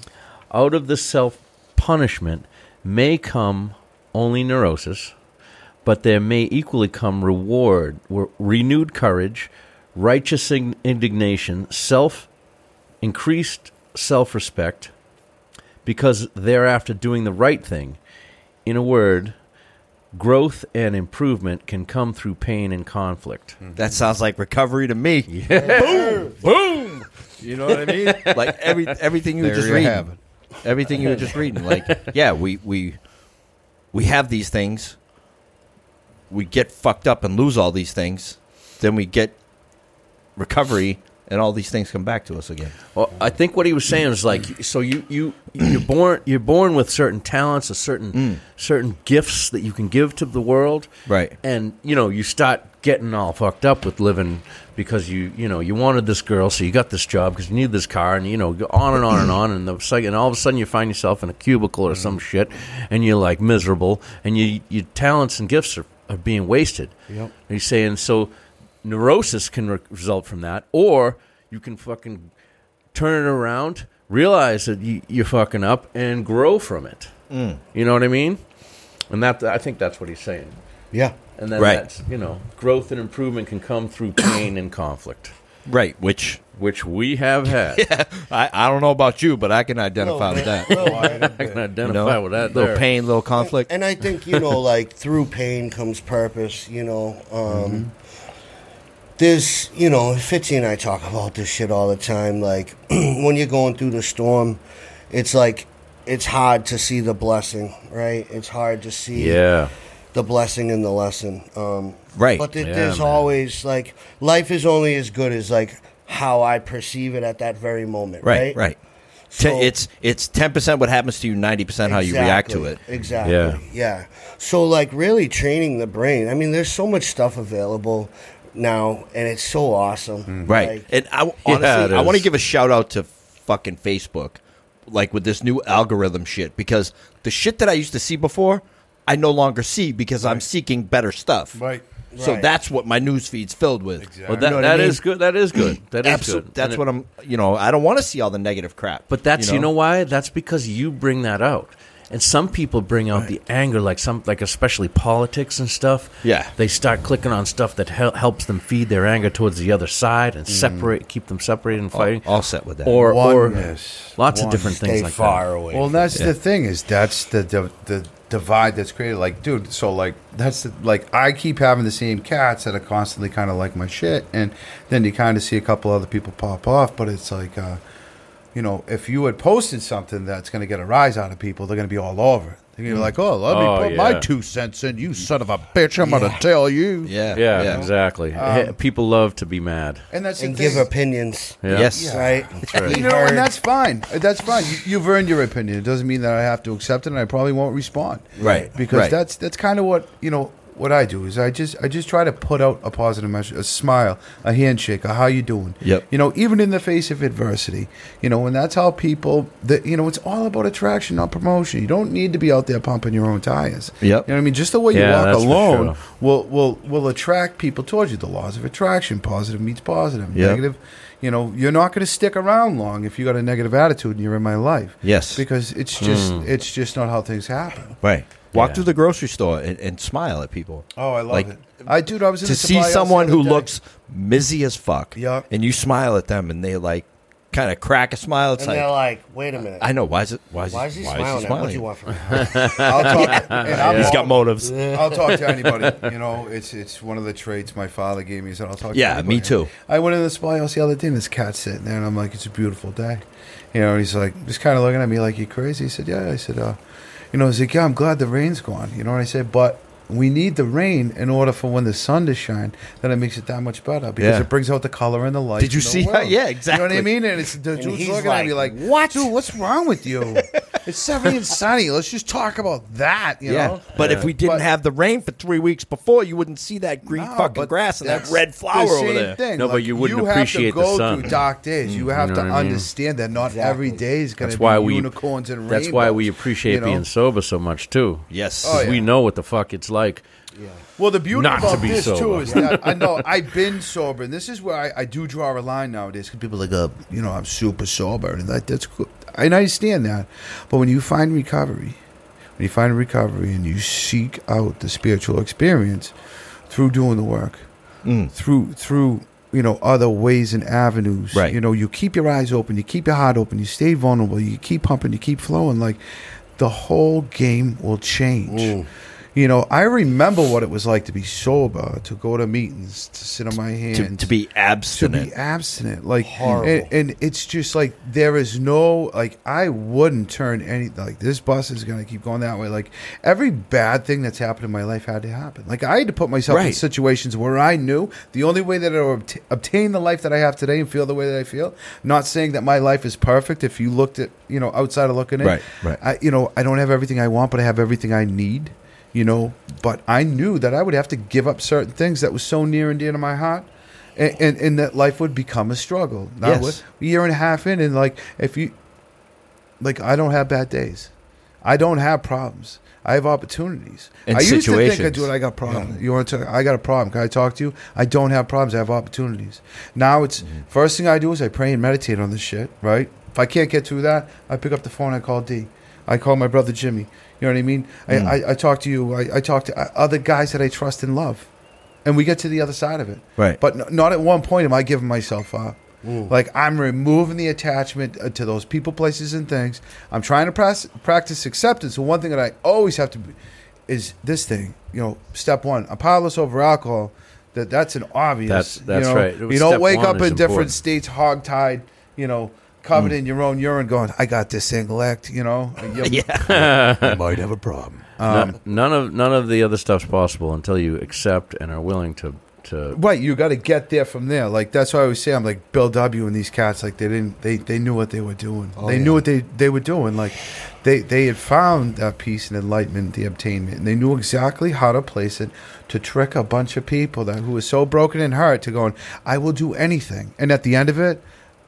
Out of this self-punishment may come only neurosis, but there may equally come reward, re- renewed courage, righteous indignation, self, increased self-respect, because thereafter doing the right thing, in a word, growth and improvement can come through pain and conflict. Mm-hmm. That sounds like recovery to me. Yeah. Boom! Boom! You know what I mean? Like every everything you there were just you reading. Have it. Everything you were just reading, like, yeah, we we we have these things, we get fucked up and lose all these things, then we get recovery and all these things come back to us again. Well, I think what he was saying is like, so you, you, you're born you're born with certain talents, a certain mm. certain gifts that you can give to the world. Right. And, you know, you start getting all fucked up with living because you, you know, you wanted this girl, so you got this job because you needed this car, and, you know, on and on and on, and, the, and all of a sudden you find yourself in a cubicle or some shit, and you're, like, miserable, and you, your talents and gifts are, are being wasted. Yep. And he's saying, so... neurosis can re- result from that, or you can fucking turn it around, realize that you, you're fucking up, and grow from it. Mm. You know what I mean? And that I think that's what he's saying. Yeah. And then right. that's, you know, growth and improvement can come through pain and conflict. Right, which which we have had. yeah. I, I don't know about you, but I can identify with that. No, I, I can identify you know, with that. Little there. pain, little conflict. And, and I think, you know, like, through pain comes purpose, you know. Um mm-hmm. There's, you know, Fitzy and I talk about this shit all the time. Like, when you're going through the storm, it's like, it's hard to see the blessing, right? It's hard to see yeah. the blessing and the lesson. Um, right. But th- yeah, there's man. always, like, life is only as good as, like, how I perceive it at that very moment, right? Right, right. So, T- it's, it's ten percent what happens to you, ninety percent exactly, how you react to it. Exactly, yeah. yeah. So, like, really training the brain. I mean, there's so much stuff available now, and it's so awesome. Right. Like, and I, honestly, yeah, I want to give a shout out to fucking Facebook, like, with this new algorithm shit, because the shit that I used to see before, I no longer see because right. I'm seeking better stuff. Right. So right. that's what my news feed's filled with. Exactly. Well, that, you know that I mean? is good. That is good. That is good. That's and what I'm, you know, I don't want to see all the negative crap. But that's, you know, you know why? That's because you bring that out. And some people bring out right. the anger, like some, like especially politics and stuff. Yeah, they start clicking on stuff that hel- helps them feed their anger towards the other side and mm. separate, keep them separated and fighting. All, all set with that, or, or lots One. of different Stay things like far that. Away. Well, that's yeah. the thing is that's the, the the divide that's created. Like, dude, so like that's the, like I keep having the same cats that are constantly kind of like my shit, and then you kind of see a couple other people pop off, but it's like. Uh, You know, if you had posted something that's going to get a rise out of people, they're going to be all over it. They're going to be like, oh, let me oh, put yeah. my two cents in, you son of a bitch. I'm yeah. going to tell you. Yeah, yeah, yeah. exactly. Um, people love to be mad. And that's and give opinions. Yeah. Yes. Yeah. Right. That's right. You know, and that's fine. That's fine. You, you've earned your opinion. It doesn't mean that I have to accept it, and I probably won't respond. Right. Because right. that's that's kind of what, you know, what I do is I just I just try to put out a positive message, a smile, a handshake, a how you doing. Yep. You know, even in the face of adversity. You know, and that's how people, that you know, it's all about attraction, not promotion. You don't need to be out there pumping your own tires. Yep. You know what I mean? Just the way yeah, you walk alone sure. will will will attract people towards you. The laws of attraction, positive meets positive, yep. negative. You know, you're not going to stick around long if you got a negative attitude and you're in my life. Yes. Because it's just mm. it's just not how things happen. Right. Walk yeah. through the grocery store and, and smile at people. Oh, I love like, it. I dude, I was in to the see someone who day. looks mizzy as fuck, yeah. and you smile at them, and they like kind of crack a smile. It's and like, they're like, "Wait a minute, I know why is it? Why is, why is he, why smiling? Is he smiling? What do you want from me?" I'll talk. yeah. He's all, got motives. I'll talk to anybody. You know, it's it's one of the traits my father gave me. Is that I'll talk. Yeah, to anybody. Me too. I went in the spa house the other day, and this cat's sitting there, and I'm like, "It's a beautiful day," you know. And he's like, just kind of looking at me like, "You crazy?" He said, "Yeah." I said, "Uh." You know, I was like, yeah, I'm glad the rain's gone. You know what I say? But we need the rain in order for when the sun to shine. Then it makes it that much better because yeah. it brings out the color and the light. Did you see how? Yeah, exactly. You know what I mean? And it's the and dude's looking like, at me like, what? Dude, what's wrong with you? It's seventy and sunny. Let's just talk about that, you yeah. know? But yeah. if we didn't but, have the rain for three weeks before, you wouldn't see that green no, fucking grass and that red flower the over there. Thing. No, like, but you wouldn't you appreciate the sun. You have to go through dark days. Mm, you have you know to understand I mean? that not exactly. every day is going to be we, unicorns and rainbows. That's why we appreciate you know? being sober so much, too. Yes. Oh, yeah. We know what the fuck it's like. Like, yeah. Well, the beauty not about to be this sober. too is that I know I've been sober, and this is where I, I do draw a line nowadays. Because people are like, oh, you know, I'm super sober, and that, that's cool. And I understand that. But when you find recovery, when you find recovery, and you seek out the spiritual experience through doing the work, mm. through through you know other ways and avenues, right. you know, you keep your eyes open, you keep your heart open, you stay vulnerable, you keep pumping, you keep flowing. Like the whole game will change. Ooh. You know, I remember what it was like to be sober, to go to meetings, to sit on my hands. To, to be abstinent. To be abstinent. Like, horrible. And, and it's just like, there is no, like, I wouldn't turn any, like, this bus is going to keep going that way. Like, every bad thing that's happened in my life had to happen. Like, I had to put myself right. in situations where I knew the only way that I would obt- obtain the life that I have today and feel the way that I feel, not saying that my life is perfect. If you looked at, you know, outside of looking in, right, right. I, you know, I don't have everything I want, but I have everything I need. You know, but I knew that I would have to give up certain things that was so near and dear to my heart, and, and, and that life would become a struggle. Now, yes. A year and a half in, and like, if you, like, I don't have bad days. I don't have problems. I have opportunities. And I situations. used to think I do it. I got problems. Yeah. You want to talk? I got a problem. Can I talk to you? I don't have problems. I have opportunities. Now it's, mm-hmm. first thing I do is I pray and meditate on this shit, right? If I can't get through that, I pick up the phone, I call D. I call my brother Jimmy. You know what I mean? I, mm. I, I talk to you. I, I talk to other guys that I trust and love. And we get to the other side of it. Right. But n- not at one point am I giving myself up. Ooh. Like, I'm removing the attachment to those people, places, and things. I'm trying to pras- practice acceptance. So one thing that I always have to be is this thing. You know, step one. I'm powerless over alcohol. That That's an obvious. That's, that's you know, right. You don't wake up in important. different states hog-tied, you know, covered mm. in your own urine going, I got this single act, you know. Yeah. I might have a problem. Um, no, none of none of the other stuff's possible until you accept and are willing to... to right, you got to get there from there. Like, that's why I always say, I'm like, Bill W. and these cats, like, they didn't, they, they knew what they were doing. Oh, they yeah. knew what they, they were doing. Like, they, they had found that peace and enlightenment, the obtainment, and they knew exactly how to place it to trick a bunch of people that who were so broken in heart to going, I will do anything. And at the end of it,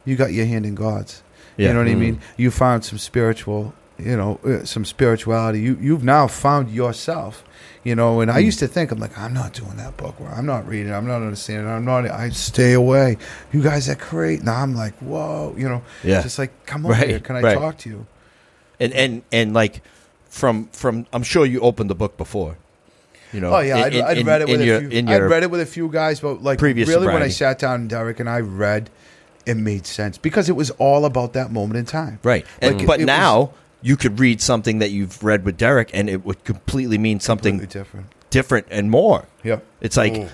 you got your hand in God's. Yeah. You know what mm. I mean? You found some spiritual, you know, uh, some spirituality. You, you've now found yourself, you know. And mm. I used to think, I'm like, I'm not doing that book. I'm not reading. I'm not understanding. I'm not, I stay away. You guys are great. Now I'm like, whoa, you know. Yeah. Just like, come over right. here. Can I right. talk to you? And, and, and like, from, from, I'm sure you opened the book before. You know, oh yeah, in, I'd, I'd in, read it with your, a few. I read it with a few guys, but like really, sobriety. When I sat down, Derek, and I read, it made sense because it was all about that moment in time. Right. Like and, it, but it now was, you could read something that you've read with Derek and it would completely mean something completely different. different and more. Yeah. It's like, Ooh.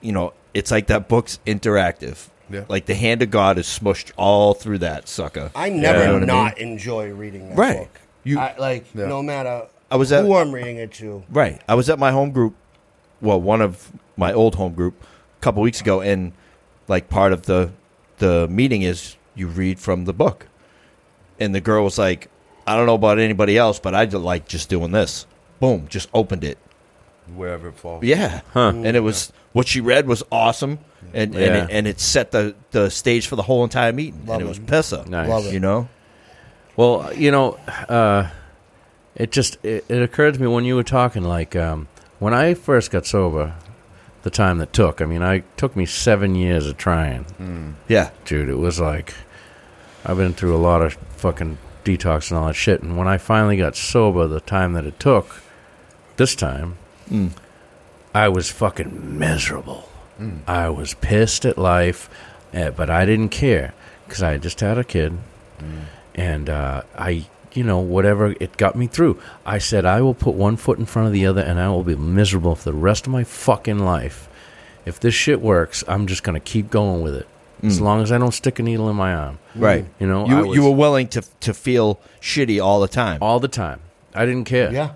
you know, it's like that book's interactive. Yeah. Like the hand of God is smushed all through that sucker. I never yeah. not I mean? enjoy reading that right. book. You, I, like, yeah. no matter I was at, who I'm reading it to. Right. I was at my home group, well, one of my old home group a couple weeks ago, and like part of the... the meeting is you read from the book. And the girl was like, I don't know about anybody else, but I like just doing this. Boom, just opened it. Wherever it falls. Yeah. Huh. Ooh, and it was, yeah. what she read was awesome. And yeah. and, it, and it set the, the stage for the whole entire meeting. Love and it, it. was pissa. Nice. Love it. You know? Well, you know, uh, it just, it, it occurred to me when you were talking, like, um, when I first got sober, the time that took. I mean, I took me seven years of trying. Mm. Yeah. Dude, it was like, I've been through a lot of fucking detox and all that shit. And when I finally got sober, the time that it took, this time, mm. I was fucking miserable. Mm. I was pissed at life, but I didn't care because I just had a kid. Mm. And uh, I... you know, whatever, it got me through. I said, I will put one foot in front of the other and I will be miserable for the rest of my fucking life. If this shit works, I'm just going to keep going with it. Mm. As long as I don't stick a needle in my arm. Right. You know, you, was, you were willing to to feel shitty all the time. All the time. I didn't care. Yeah.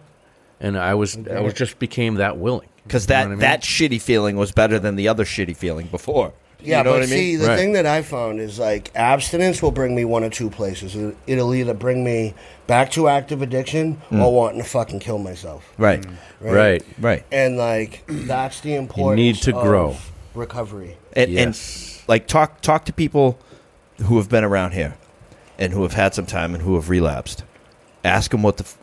And I was, okay. I was just became that willing. Because that, you know what I mean? That shitty feeling was better than the other shitty feeling before. Yeah, you know but what I mean? see, the right. thing that I found is, like, abstinence will bring me one or two places. It'll either bring me back to active addiction mm. or wanting to fucking kill myself. Right, mm. right, right, right. And, like, that's the importance you need to of grow. recovery. And, yes. and, like, talk talk to people who have been around here and who have had some time and who have relapsed. Ask them what the f-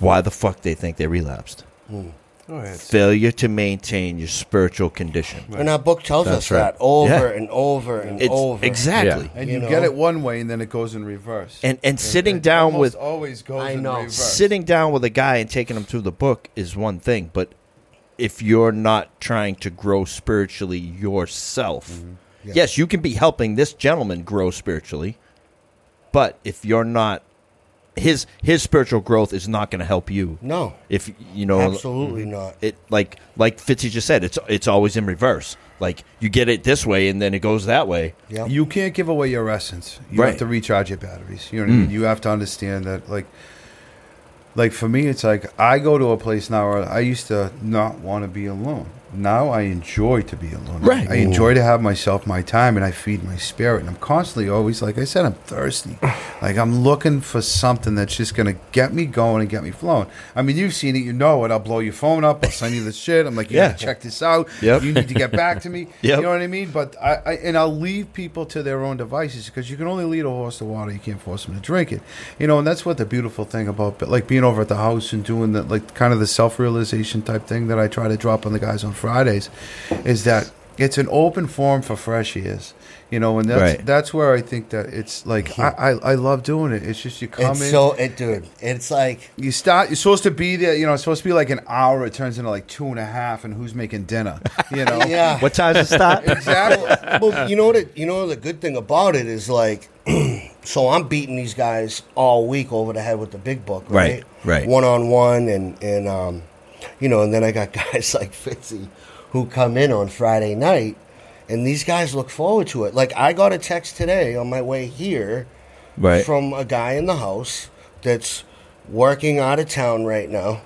why the fuck they think they relapsed. Mm. Oh, failure to maintain your spiritual condition. Right. And our book tells That's us right. that over yeah. and over and it's, over. Exactly. Yeah. And you, you know? get it one way and then it goes in reverse. And and, and sitting it down with always goes I know. in reverse. Sitting down with a guy and taking him through the book is one thing, but if you're not trying to grow spiritually yourself. Mm-hmm. Yeah. Yes, you can be helping this gentleman grow spiritually, but if you're not his his spiritual growth is not going to help you. No, if you know, absolutely not. It like like Fitzy just said, it's it's always in reverse. Like you get it this way, and then it goes that way. Yep. You can't give away your essence. You right. have to recharge your batteries. You know what mm. I mean? You have to understand that, like. Like, for me, it's like I go to a place now where I used to not want to be alone. Now I enjoy to be alone. Right. I enjoy to have myself, my time, and I feed my spirit. And I'm constantly always, like I said, I'm thirsty. Like, I'm looking for something that's just going to get me going and get me flowing. I mean, you've seen it. You know it. I'll blow your phone up. I'll send you the shit. I'm like, you yeah. need to check this out. Yep. You need to get back to me. Yep. You know what I mean? But I, I and I'll leave people to their own devices because you can only lead a horse to water. You can't force them to drink it. You know, and that's what the beautiful thing about, but like, being over at the house and doing the, like, kind of the self-realization type thing that I try to drop on the guys on Fridays is that it's an open forum for fresh ears, you know, and that's right. that's where I think that it's like I, I, I love doing it. It's just you come it's in, so it dude. It's like you start. You're supposed to be there. You know, it's supposed to be like an hour. It turns into like two and a half. And who's making dinner? You know, yeah. What time does it start? Exactly. Well, you know what? It, you know the good thing about it is like, so I'm beating these guys all week over the head with the big book, right? Right. One on one and and um. You know, and then I got guys like Fitzy who come in on Friday night, and these guys look forward to it. Like, I got a text today on my way here right. from a guy in the house that's working out of town right now,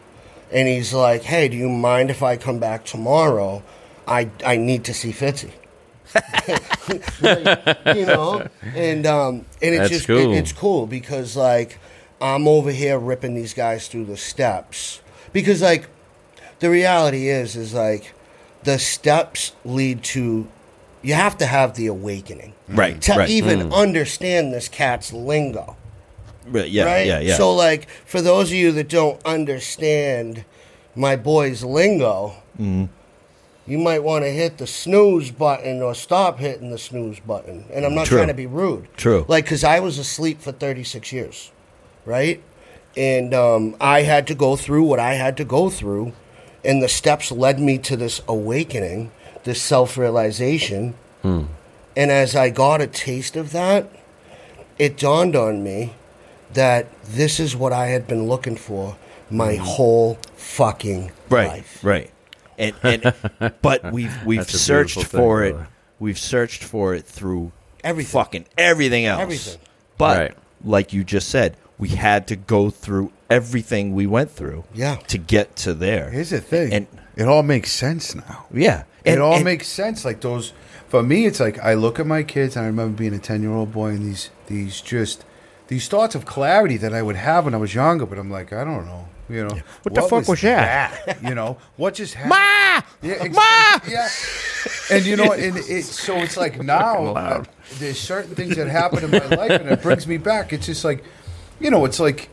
and he's like, hey, do you mind if I come back tomorrow? I, I need to see Fitzy. Like, you know? And, um, and it's that's just cool. It, it's cool because, like, I'm over here ripping these guys through the steps because, like, the reality is, is like the steps lead to, you have to have the awakening. Right. To right. even mm. understand this cat's lingo. Right, yeah, right? yeah, yeah. So, like, for those of you that don't understand my boy's lingo, mm. you might want to hit the snooze button or stop hitting the snooze button. And I'm not True. trying to be rude. True. Like, because I was asleep for thirty-six years, right? And um, I had to go through what I had to go through. And the steps led me to this awakening, this self-realization. Hmm. And as I got a taste of that, it dawned on me that this is what I had been looking for my whole fucking right, life. Right, right. And, and, but we've we've searched for thing, it. Though. We've searched for it through everything. fucking everything else. Everything. But right. like you just said, we had to go through everything we went through yeah. to get to there. Here's the thing. And, it all makes sense now. Yeah. And, it all and, makes sense. Like those, for me, it's like I look at my kids, and I remember being a ten-year-old boy, and these these just, these thoughts of clarity that I would have when I was younger, but I'm like, I don't know. You know, what the what fuck was, was that? that? You know, what just happened? Ma! Yeah, exactly. Ma! Yeah. And you know, and it, so it's like now, uh, there's certain things that happen in my life, and it brings me back. It's just like, you know, it's like,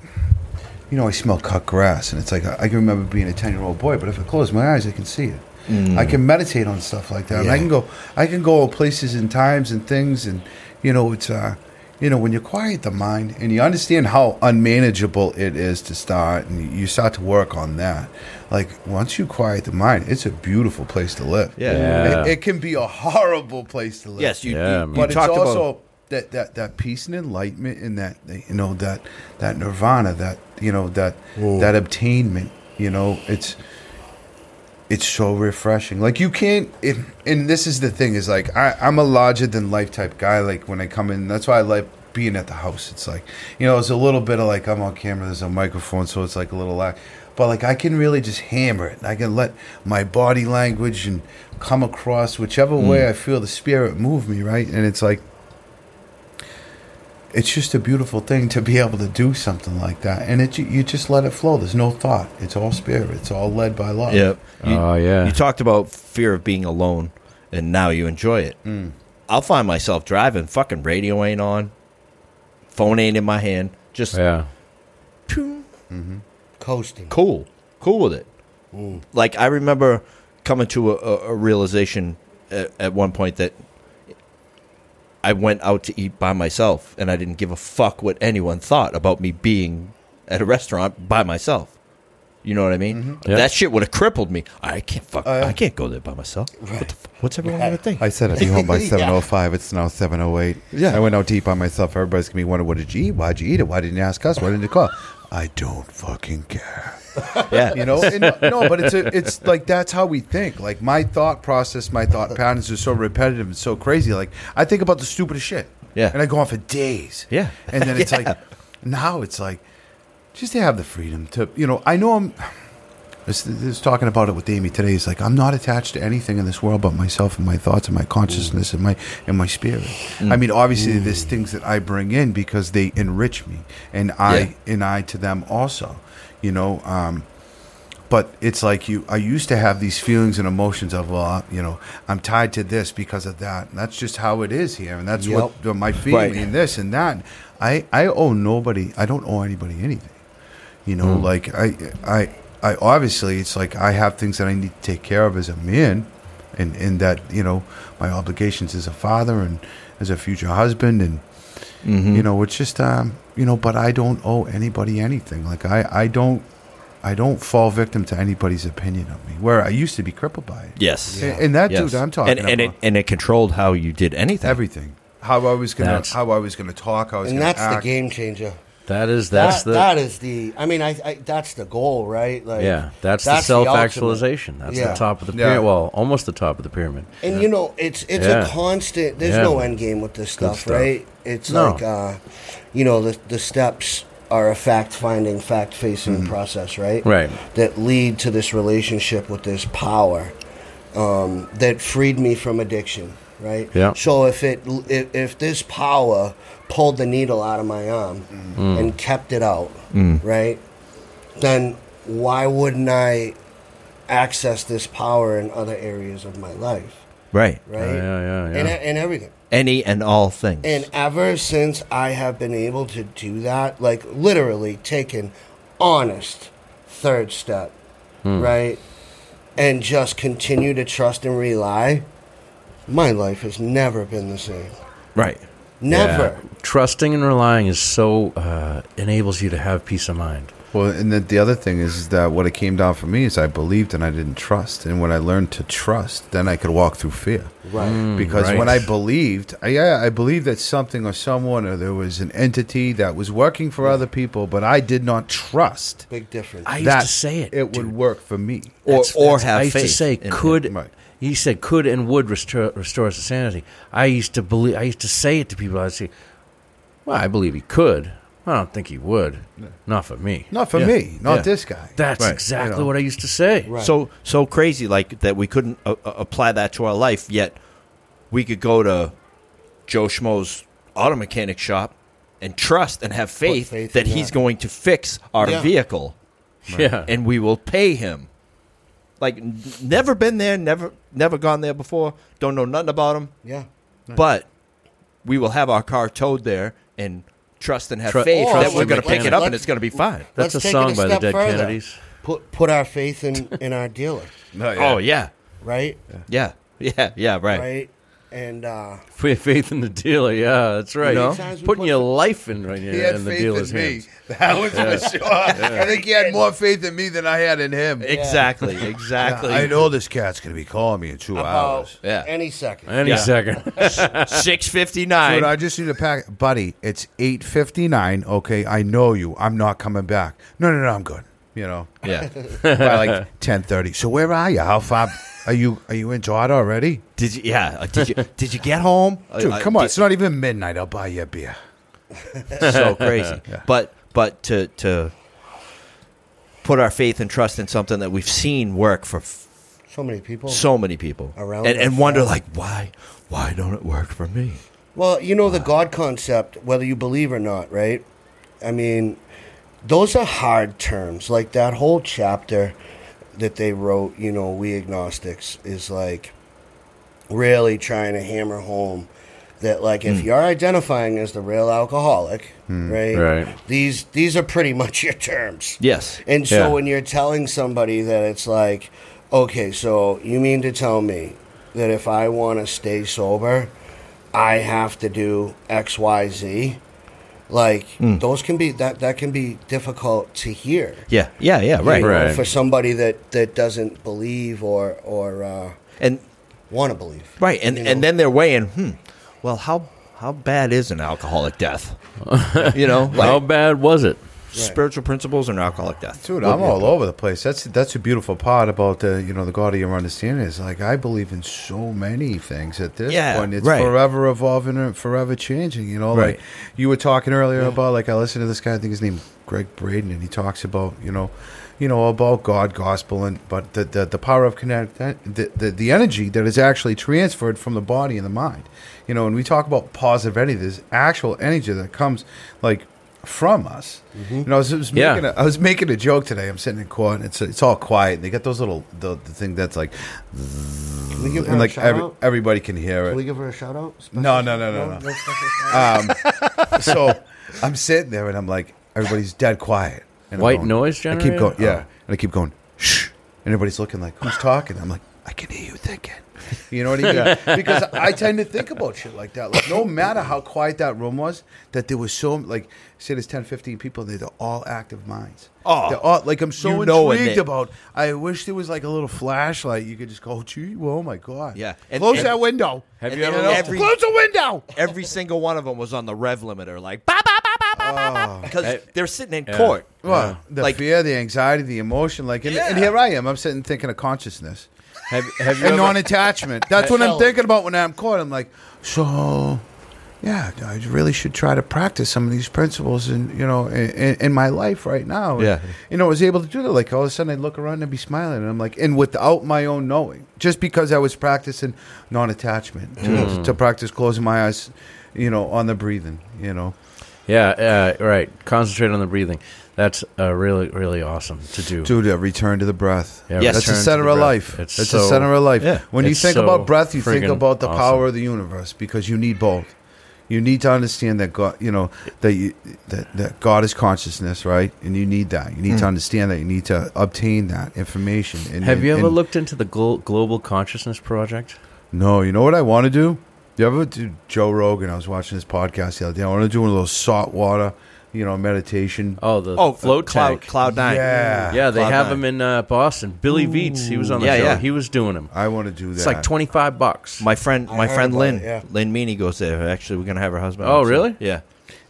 you know, I smell cut grass, and it's like, I can remember being a ten-year-old boy, but if I close my eyes, I can see it. Mm. I can meditate on stuff like that. Yeah. And I can go, I can go places and times and things, and, you know, it's, uh, you know, when you quiet the mind, and you understand how unmanageable it is to start, and you start to work on that. Like, once you quiet the mind, it's a beautiful place to live. Yeah. yeah. It, it can be a horrible place to live. Yes, you, yeah, you, you but it's also... About- That, that that peace and enlightenment and that, you know, that that nirvana, that, you know, that Whoa. that attainment, you know, it's it's so refreshing. Like, you can't it, and this is the thing is, like, I, I'm a larger than life type guy. Like, when I come in, that's why I like being at the house. It's like, you know, it's a little bit of like, I'm on camera, there's a microphone, so it's like a little lack. But, like, I can really just hammer it. I can let my body language and come across whichever mm. way I feel the spirit move me, right? And it's like, it's just a beautiful thing to be able to do something like that, and it you just let it flow. There's no thought; it's all spirit. It's all led by love. Yep. You, oh yeah. You talked about fear of being alone, and now you enjoy it. Mm. I'll find myself driving. Fucking radio ain't on, phone ain't in my hand. Just yeah. Mm-hmm. Coasting. Cool. Cool with it. Mm. Like, I remember coming to a, a, a realization at, at one point that. I went out to eat by myself, and I didn't give a fuck what anyone thought about me being at a restaurant by myself. You know what I mean? Mm-hmm. Yep. That shit would have crippled me. I can't fuck. Uh, I can't go there by myself. Right. What the fuck? What's everyone going to think? I said I'd be home by seven oh five. Yeah. It's now seven oh eight. Yeah. I went out to eat by myself. Everybody's going to be wondering, what did you eat? Why'd you eat it? Why didn't you ask us? Why didn't you call? I don't fucking care. Yeah. You know? And no, but it's a, it's like that's how we think. Like my thought process, my thought patterns are so repetitive and so crazy. Like I think about the stupidest shit. Yeah. And I go on for days. Yeah. And then it's yeah. like, now it's like, just to have the freedom to, you know, I know I'm, I was, I was talking about it with Amy today. It's like, I'm not attached to anything in this world but myself and my thoughts and my consciousness and my and my spirit. Mm. I mean, obviously, mm. there's things that I bring in because they enrich me and I yeah. and I to them also, you know. Um, but it's like you, I used to have these feelings and emotions of, well, I, you know, I'm tied to this because of that. And that's just how it is here. And that's yep. what my feeling right. and this and that. I, I owe nobody, I don't owe anybody anything. You know, mm. like I, I, I obviously it's like I have things that I need to take care of as a man, and and that you know my obligations as a father and as a future husband, and mm-hmm. you know it's just um you know but I don't owe anybody anything. Like I, I don't, I don't fall victim to anybody's opinion of me. Where I used to be crippled by it. Yes, and, and that yes. dude I'm talking and, and about, it, and it controlled how you did anything, everything, how I was gonna, that's, how I was gonna talk, how I was and gonna that's act. The game changer. That is that's that, the that is the I mean I, I that's the goal, right? Like yeah, that's, that's the self-actualization. The that's yeah. the top of the pyramid. Yeah. Well, almost the top of the pyramid. And yeah. you know, it's it's yeah. a constant. There's yeah. no end game with this stuff, stuff. right? It's no. like uh, you know, the the steps are a fact-finding, fact-facing mm-hmm. process, right? Right. That lead to this relationship with this power um, that freed me from addiction, right? Yeah. So if it if, if this power pulled the needle out of my arm mm. and kept it out, mm. right? Then why wouldn't I access this power in other areas of my life? Right. Right? Yeah, yeah, yeah. yeah. And, and everything. Any and all things. And ever since I have been able to do that, like literally take an honest third step, mm. right? And just continue to trust and rely, my life has never been the same. Right. Never. Yeah. Trusting and relying is so uh, enables you to have peace of mind. Well, and the, the other thing is that what it came down for me is I believed and I didn't trust. And when I learned to trust, then I could walk through fear. Right. Mm, because right. when I believed, I, I believed that something or someone or there was an entity that was working for yeah. other people, but I did not trust. Big difference. I used to say it. It dude. would work for me. Or, that's, or that's, have I used faith to say, could... Right. He said, "Could and would restore restore us to sanity." I used to believe. I used to say it to people. I'd say, "Well, I believe he could. I don't think he would. Yeah. Not for me. Not for yeah. me. Not yeah. this guy." That's right. exactly you know. what I used to say. Right. So so crazy, like that we couldn't uh, apply that to our life. Yet we could go to Joe Schmo's auto mechanic shop and trust and have faith, faith that he's that. going to fix our yeah. vehicle. Right. Yeah, and we will pay him. Like, never been there, never never gone there before, don't know nothing about them. Yeah. Nice. But we will have our car towed there and trust and have Tr- faith that we're going to pick it up and it's going to be fine. That's a song by the Dead further. Kennedys. Put put our faith in, in our dealer. No, yeah. Oh, yeah. Right? Yeah. Yeah, yeah, yeah right. Right? And uh, put faith in the dealer, yeah, that's right. You know? Putting put your life in right here he in the dealer's in hands. That was yeah. for sure. Yeah. I think he had more faith in me than I had in him. Yeah. Exactly, exactly. Yeah, I know this cat's gonna be calling me in two About hours. Yeah, any second. Any yeah. second. Six fifty nine. I just need a pack, buddy. It's eight fifty nine. Okay, I know you. I'm not coming back. No, no, no. I'm good. You know. Yeah. By like ten thirty. So where are you? How far? Are you are you in Georgia already? Did you yeah? Uh, did you did you get home? Dude, uh, come on! Did, it's not even midnight. I'll buy you a beer. So crazy, yeah. but but to to put our faith and trust in something that we've seen work for f- so many people, so many people around, and, and wonder like why why don't it work for me? Well, you know wow. the God concept, whether you believe or not, right? I mean, those are hard terms. Like that whole chapter that they wrote, you know, we agnostics is like really trying to hammer home that like if mm. you're identifying as the real alcoholic, mm. right, right, these these are pretty much your terms. Yes. And so yeah. when you're telling somebody that it's like, okay, so you mean to tell me that if I want to stay sober, I have to do X Y Z? Like mm. those can be that that can be difficult to hear. Yeah, yeah, yeah, right, you know, right. For somebody that, that doesn't believe or or uh, and want to believe, right, and you know? And then they're weighing, hmm, well, how how bad is an alcoholic death? You know, like, how bad was it? Right. Spiritual principles and alcoholic death. Dude, I'm all over the place. That's that's a beautiful part about the you know the God of your understanding is like I believe in so many things at this yeah, point. It's right. forever evolving and forever changing. You know, right. like you were talking earlier yeah. about like I listened to this guy. I think his name is Greg Braden, and he talks about you know, you know about God, gospel, and but the the, the power of kinetic the, the the energy that is actually transferred from the body and the mind. You know, when we talk about positive energy, there's actual energy that comes like. From us, mm-hmm. you know, I was, I was yeah. making a, I was making a joke today. I'm sitting in court, and it's it's all quiet. And they got those little the, the thing that's like, can we give her and like a shout every, out? Everybody can hear it. Can we give her a shout out? Special no, no, no, no, no. no. um, so I'm sitting there, and I'm like, everybody's dead quiet. And White going, noise generator. I keep going, yeah, oh. and I keep going, shh, and everybody's looking like, who's talking? I'm like, I can hear you thinking. You know what I mean? Because I tend to think about shit like that. Like, no matter how quiet that room was, that there was so, like, say there's ten, fifteen people in there, they're all active minds. Oh. They're all, like, I'm so intrigued about, I wish there was, like, a little flashlight. You could just go, gee, well, oh, my God. Yeah. And, Close and, that window. Have and you ever every, Close the window. Every single one of them was on the rev limiter, like, ba, ba, ba, ba, ba, ba, ba. Because they're sitting in yeah. court. Well, yeah. The like, fear, the anxiety, the emotion. like, And, yeah. and here I am. I'm sitting thinking of consciousness. Have, have you and non-attachment. That's what I'm thinking about when I'm caught. I'm like, so, yeah, I really should try to practice some of these principles in, you know, in, in my life right now. And, yeah. You know, I was able to do that. Like, all of a sudden, I'd look around and I'd be smiling. And I'm like, and without my own knowing, just because I was practicing non-attachment, to, mm. to practice closing my eyes, you know, on the breathing, you know. Yeah, uh, right. Concentrate on the breathing. That's uh, really, really awesome to do. Dude, a return to the breath. Yeah, yes. That's the center of life. It's the so, center of life. Yeah, when you think so about breath, you think about the awesome. power of the universe because you need both. You need to understand that God, you know, that you, that, that God is consciousness, right? And you need that. You need mm. to understand that. You need to obtain that information. And, Have and, you ever and, looked into the Glo- Global Consciousness Project? No. You know what I want to do? You ever do Joe Rogan? I was watching his podcast the other day. I want to do a little salt water. You know, meditation. Oh, the oh, float the cloud, tank. Cloud Nine. Yeah, yeah they cloud have nine. Them in uh, Boston. Billy Veetz, he was on the yeah, show. Yeah. He was doing them. I want to do that. It's like twenty-five bucks. My friend my friend Lynn, it, yeah. Lynn Meaney goes there. Actually, we're going to have her husband. Oh, really? So, yeah.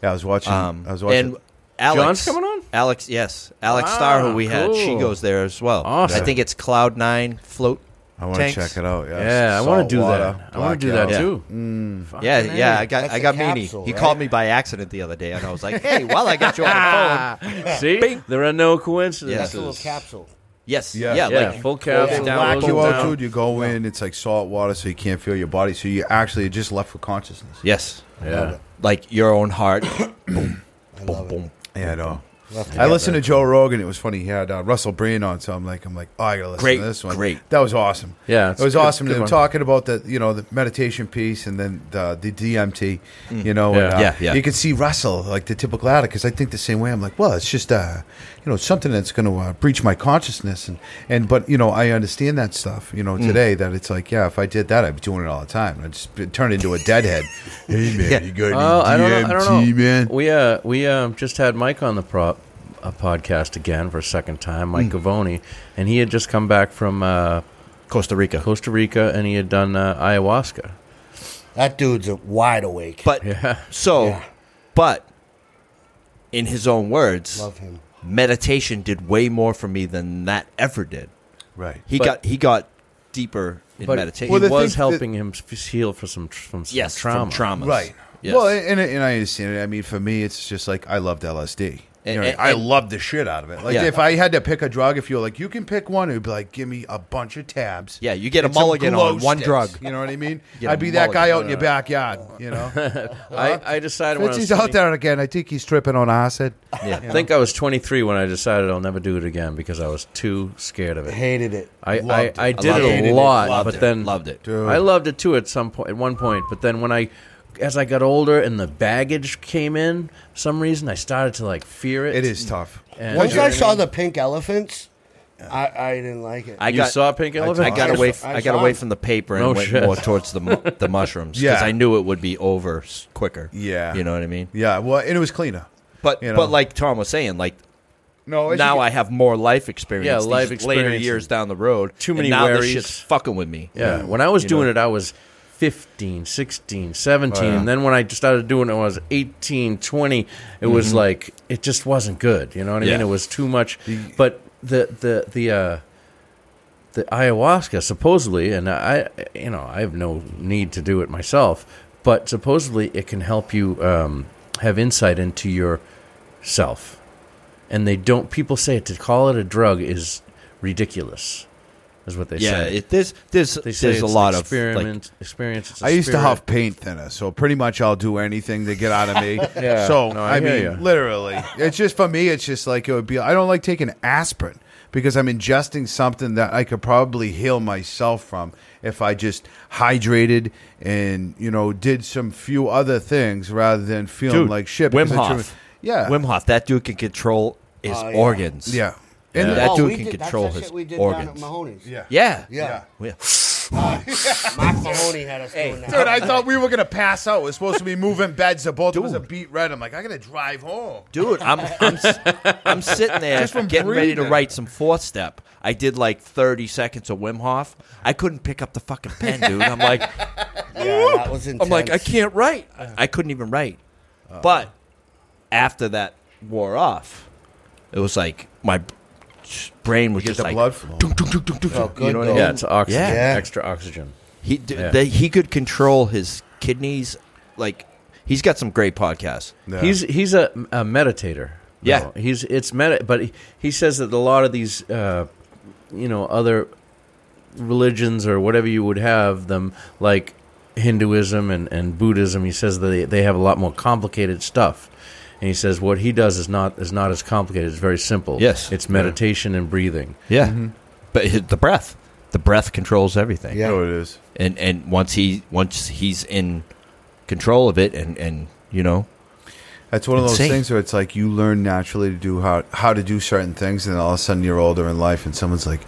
Yeah, I was watching. Um, I was watching. And Alex, John's coming on? Alex, yes. Alex wow, Starr, who we cool. had, she goes there as well. Awesome. I think it's Cloud Nine Float. I want to check it out. Yeah, yeah I want to do water, that. I want to do that, out. too. Yeah, mm, yeah, yeah, I got That's I got Meaney. Right? He called me by accident the other day, and I was like, hey, well, I got you on the phone. See? Bing. There are no coincidences. Yeah. That's a little capsule. Yes. Yeah, yeah, yeah. Like full capsule. Yeah. Down, you, out, dude, you go in, it's like salt water, so you can't feel your body. So you actually are just left with consciousness. Yes. Yeah. Like your own heart. Boom. I boom, boom. Yeah, I know. I listened to Joe Rogan. It was funny. He had uh, Russell Brand on, so I'm like, I'm like, oh, I gotta listen great, to this one. Great, that was awesome. Yeah, it was good, awesome. They were talking about the, you know, the meditation piece, and then the, the D M T. Mm. You know, yeah. And, uh, yeah, yeah. You could see Russell like the typical addict, because I think the same way. I'm like, well, it's just, uh, you know, something that's going to uh, breach my consciousness, and, and but you know, I understand that stuff. You know, today mm. that it's like, yeah, if I did that, I'd be doing it all the time. I'd just turn into a deadhead. Hey man, yeah. you got oh, any D M T, I don't know, I don't know. man? We uh, we um, just had Mike on the prop. A podcast again for a second time, Mike mm. Gavoni, and he had just come back from uh, Costa Rica. Costa Rica, and he had done uh, ayahuasca. That dude's a wide awake. But yeah. so, yeah. but in his own words, love him. Meditation did way more for me than that ever did. Right. He but, got he got deeper in but, meditation. Well, it was helping that, him heal for some from some yes, trauma. From traumas. Right. Yes. Well, and and I understand it. I mean, for me, it's just like I loved L S D. And, you know, and, I and, love the shit out of it. Like yeah. if I had to pick a drug, if you were like, you can pick one, it would be like, give me a bunch of tabs. Yeah, you get a mulligan on one sticks. drug. You know what I mean? I'd be that guy out in your backyard. You know, I, I decided when I was he's twenty out there again. I think he's tripping on acid. Yeah, I think I was twenty-three when I decided I'll never do it again because I was too scared of it. Hated it. I I, it. I did it a lot, it. but it. then loved it. Dude. I loved it too at some point, at one point, but then when I. As I got older and the baggage came in, for some reason I started to like fear it. It is tough. And Once I saw the pink elephants, I, I didn't like it. I you got, saw Pink Elephant? I, I got I away. Saw, I, I got away it. from the paper and no went shit. more towards the the mushrooms because yeah. I knew it would be over quicker. Yeah, you know what I mean. Yeah, well, and it was cleaner. But you know? But like Tom was saying, like no, now get, I have more life experience. Yeah, life experience later years down the road. Too many. And now worries. This shit's fucking with me. Yeah, yeah. When I was you doing know? it, I was fifteen, sixteen, seventeen, oh, yeah. and then when I started doing it when I was eighteen, twenty, it mm-hmm. was like, it just wasn't good, you know what I yeah. mean? It was too much, but the, the, the, uh, the ayahuasca supposedly, and I, you know, I have no need to do it myself, but supposedly it can help you um, have insight into yourself, and they don't, people say it, to call it a drug is ridiculous. Is what they yeah, say. Yeah, there's there's there's a lot of like, experience. I used spirit. to huff paint thinner, so pretty much I'll do anything to get out of me. yeah, so no, I, I mean, you. literally, it's just for me. It's just like it would be. I don't like taking aspirin because I'm ingesting something that I could probably heal myself from if I just hydrated and you know did some few other things rather than feeling dude, like shit. Wim Hof, yeah, Wim Hof. That dude can control his uh, yeah. organs. Yeah. And yeah. that oh, dude can did, control his shit we did organs. Down at Mahoney's. Yeah. Yeah. Yeah. yeah. Uh, Mike Mahoney had us hey, doing that. Dude, I thought we were going to pass out. We're supposed to be moving beds. The both dude. was a beat red. I'm like, I got to drive home. Dude, I'm I'm, I'm sitting there getting breathing. ready to write some fourth step. I did like thirty seconds of Wim Hof. I couldn't pick up the fucking pen, dude. I'm like, yeah, that was intense. I'm like, I can't write. I, I couldn't even write. Uh, but after that wore off, it was like my brain was just the like blood flow. Doom, doom, doom, doom, doom, oh, good, you know what I mean? Yeah, it's oxygen, yeah. extra oxygen. He d- yeah. they, he could control his kidneys. Like he's got some great podcasts. Yeah. He's he's a, a meditator. Yeah, no, he's it's med. But he, he says that a lot of these, uh, you know, other religions or whatever you would have them, like Hinduism and, and Buddhism. He says that they, they have a lot more complicated stuff. And he says what he does is not is not as complicated. It's very simple. Yes. It's meditation yeah. and breathing. Yeah. Mm-hmm. But the breath. The breath controls everything. Yeah, oh, it is. And and once he once he's in control of it and, and you know. That's one of those insane. things where it's like you learn naturally to do how how to do certain things, and all of a sudden you're older in life and someone's like,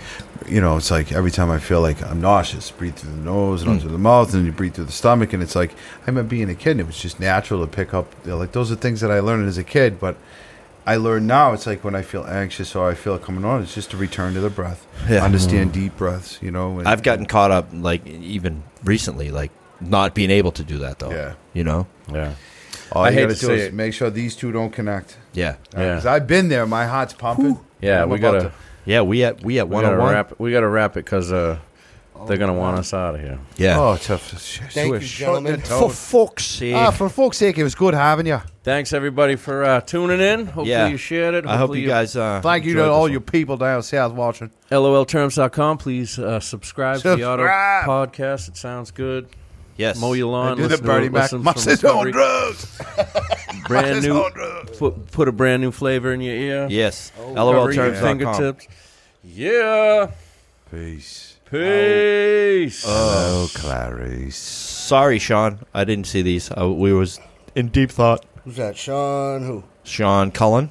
you know, it's like every time I feel like I'm nauseous, breathe through the nose and mm. out through the mouth, and you breathe through the stomach, and it's like I remember being a kid and it was just natural to pick up, you know, like those are things that I learned as a kid, but I learn now it's like when I feel anxious or I feel it coming on, it's just to return to the breath. Yeah. Understand mm. deep breaths, you know. And, I've gotten caught up like even recently, like not being able to do that though. Yeah. You know? Yeah. All I you hate to do say is it. make sure these two don't connect. Yeah, because uh, yeah. I've been there. My heart's pumping. Whew. Yeah, I'm we gotta. To, yeah, we at we at one on one. We gotta wrap it because uh, oh, they're gonna want us out of here. Yeah. Oh, tough. Thank you, gentlemen. For fuck's sake. Ah, for fuck's sake, it was good having you. Thanks everybody for uh, tuning in. Hopefully yeah. you shared it. Hopefully I hope you, you guys. Uh, thank you to all one. your people down south watching. L O L terms dot com. Please uh, subscribe, subscribe to the Auto Podcast. It sounds good. Yes. Mow your lawn. Do the birdie back. Must his own drugs. Brand new. Drugs. Put, put a brand new flavor in your ear. Yes. Oh, L O L terms. Fingertips. Yeah. Peace. Peace. Oh, oh, Clarice. Sorry, Sean. I didn't see these. I, we was in deep thought. Who's that? Sean who? Sean Cullen.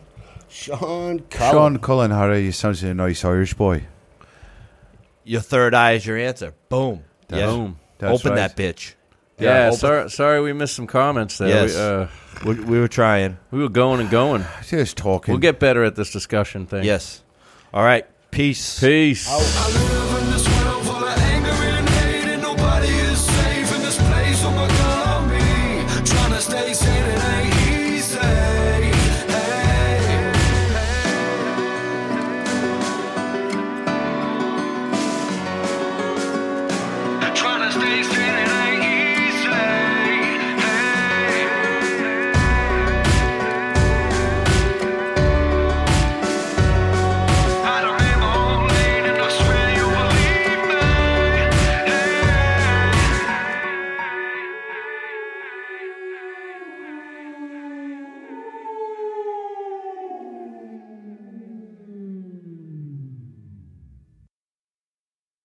Sean Cullen. Sean Cullen. How are you? Sounds like a nice Irish boy. Your third eye is your answer. Boom. Yes. Boom. That's open right. that bitch. Yeah, yeah sorry, sorry we missed some comments there. Yes. We, uh, we, we were trying. We were going and going. Just talking. We'll get better at this discussion thing. Yes. All right. Peace. Peace. Out.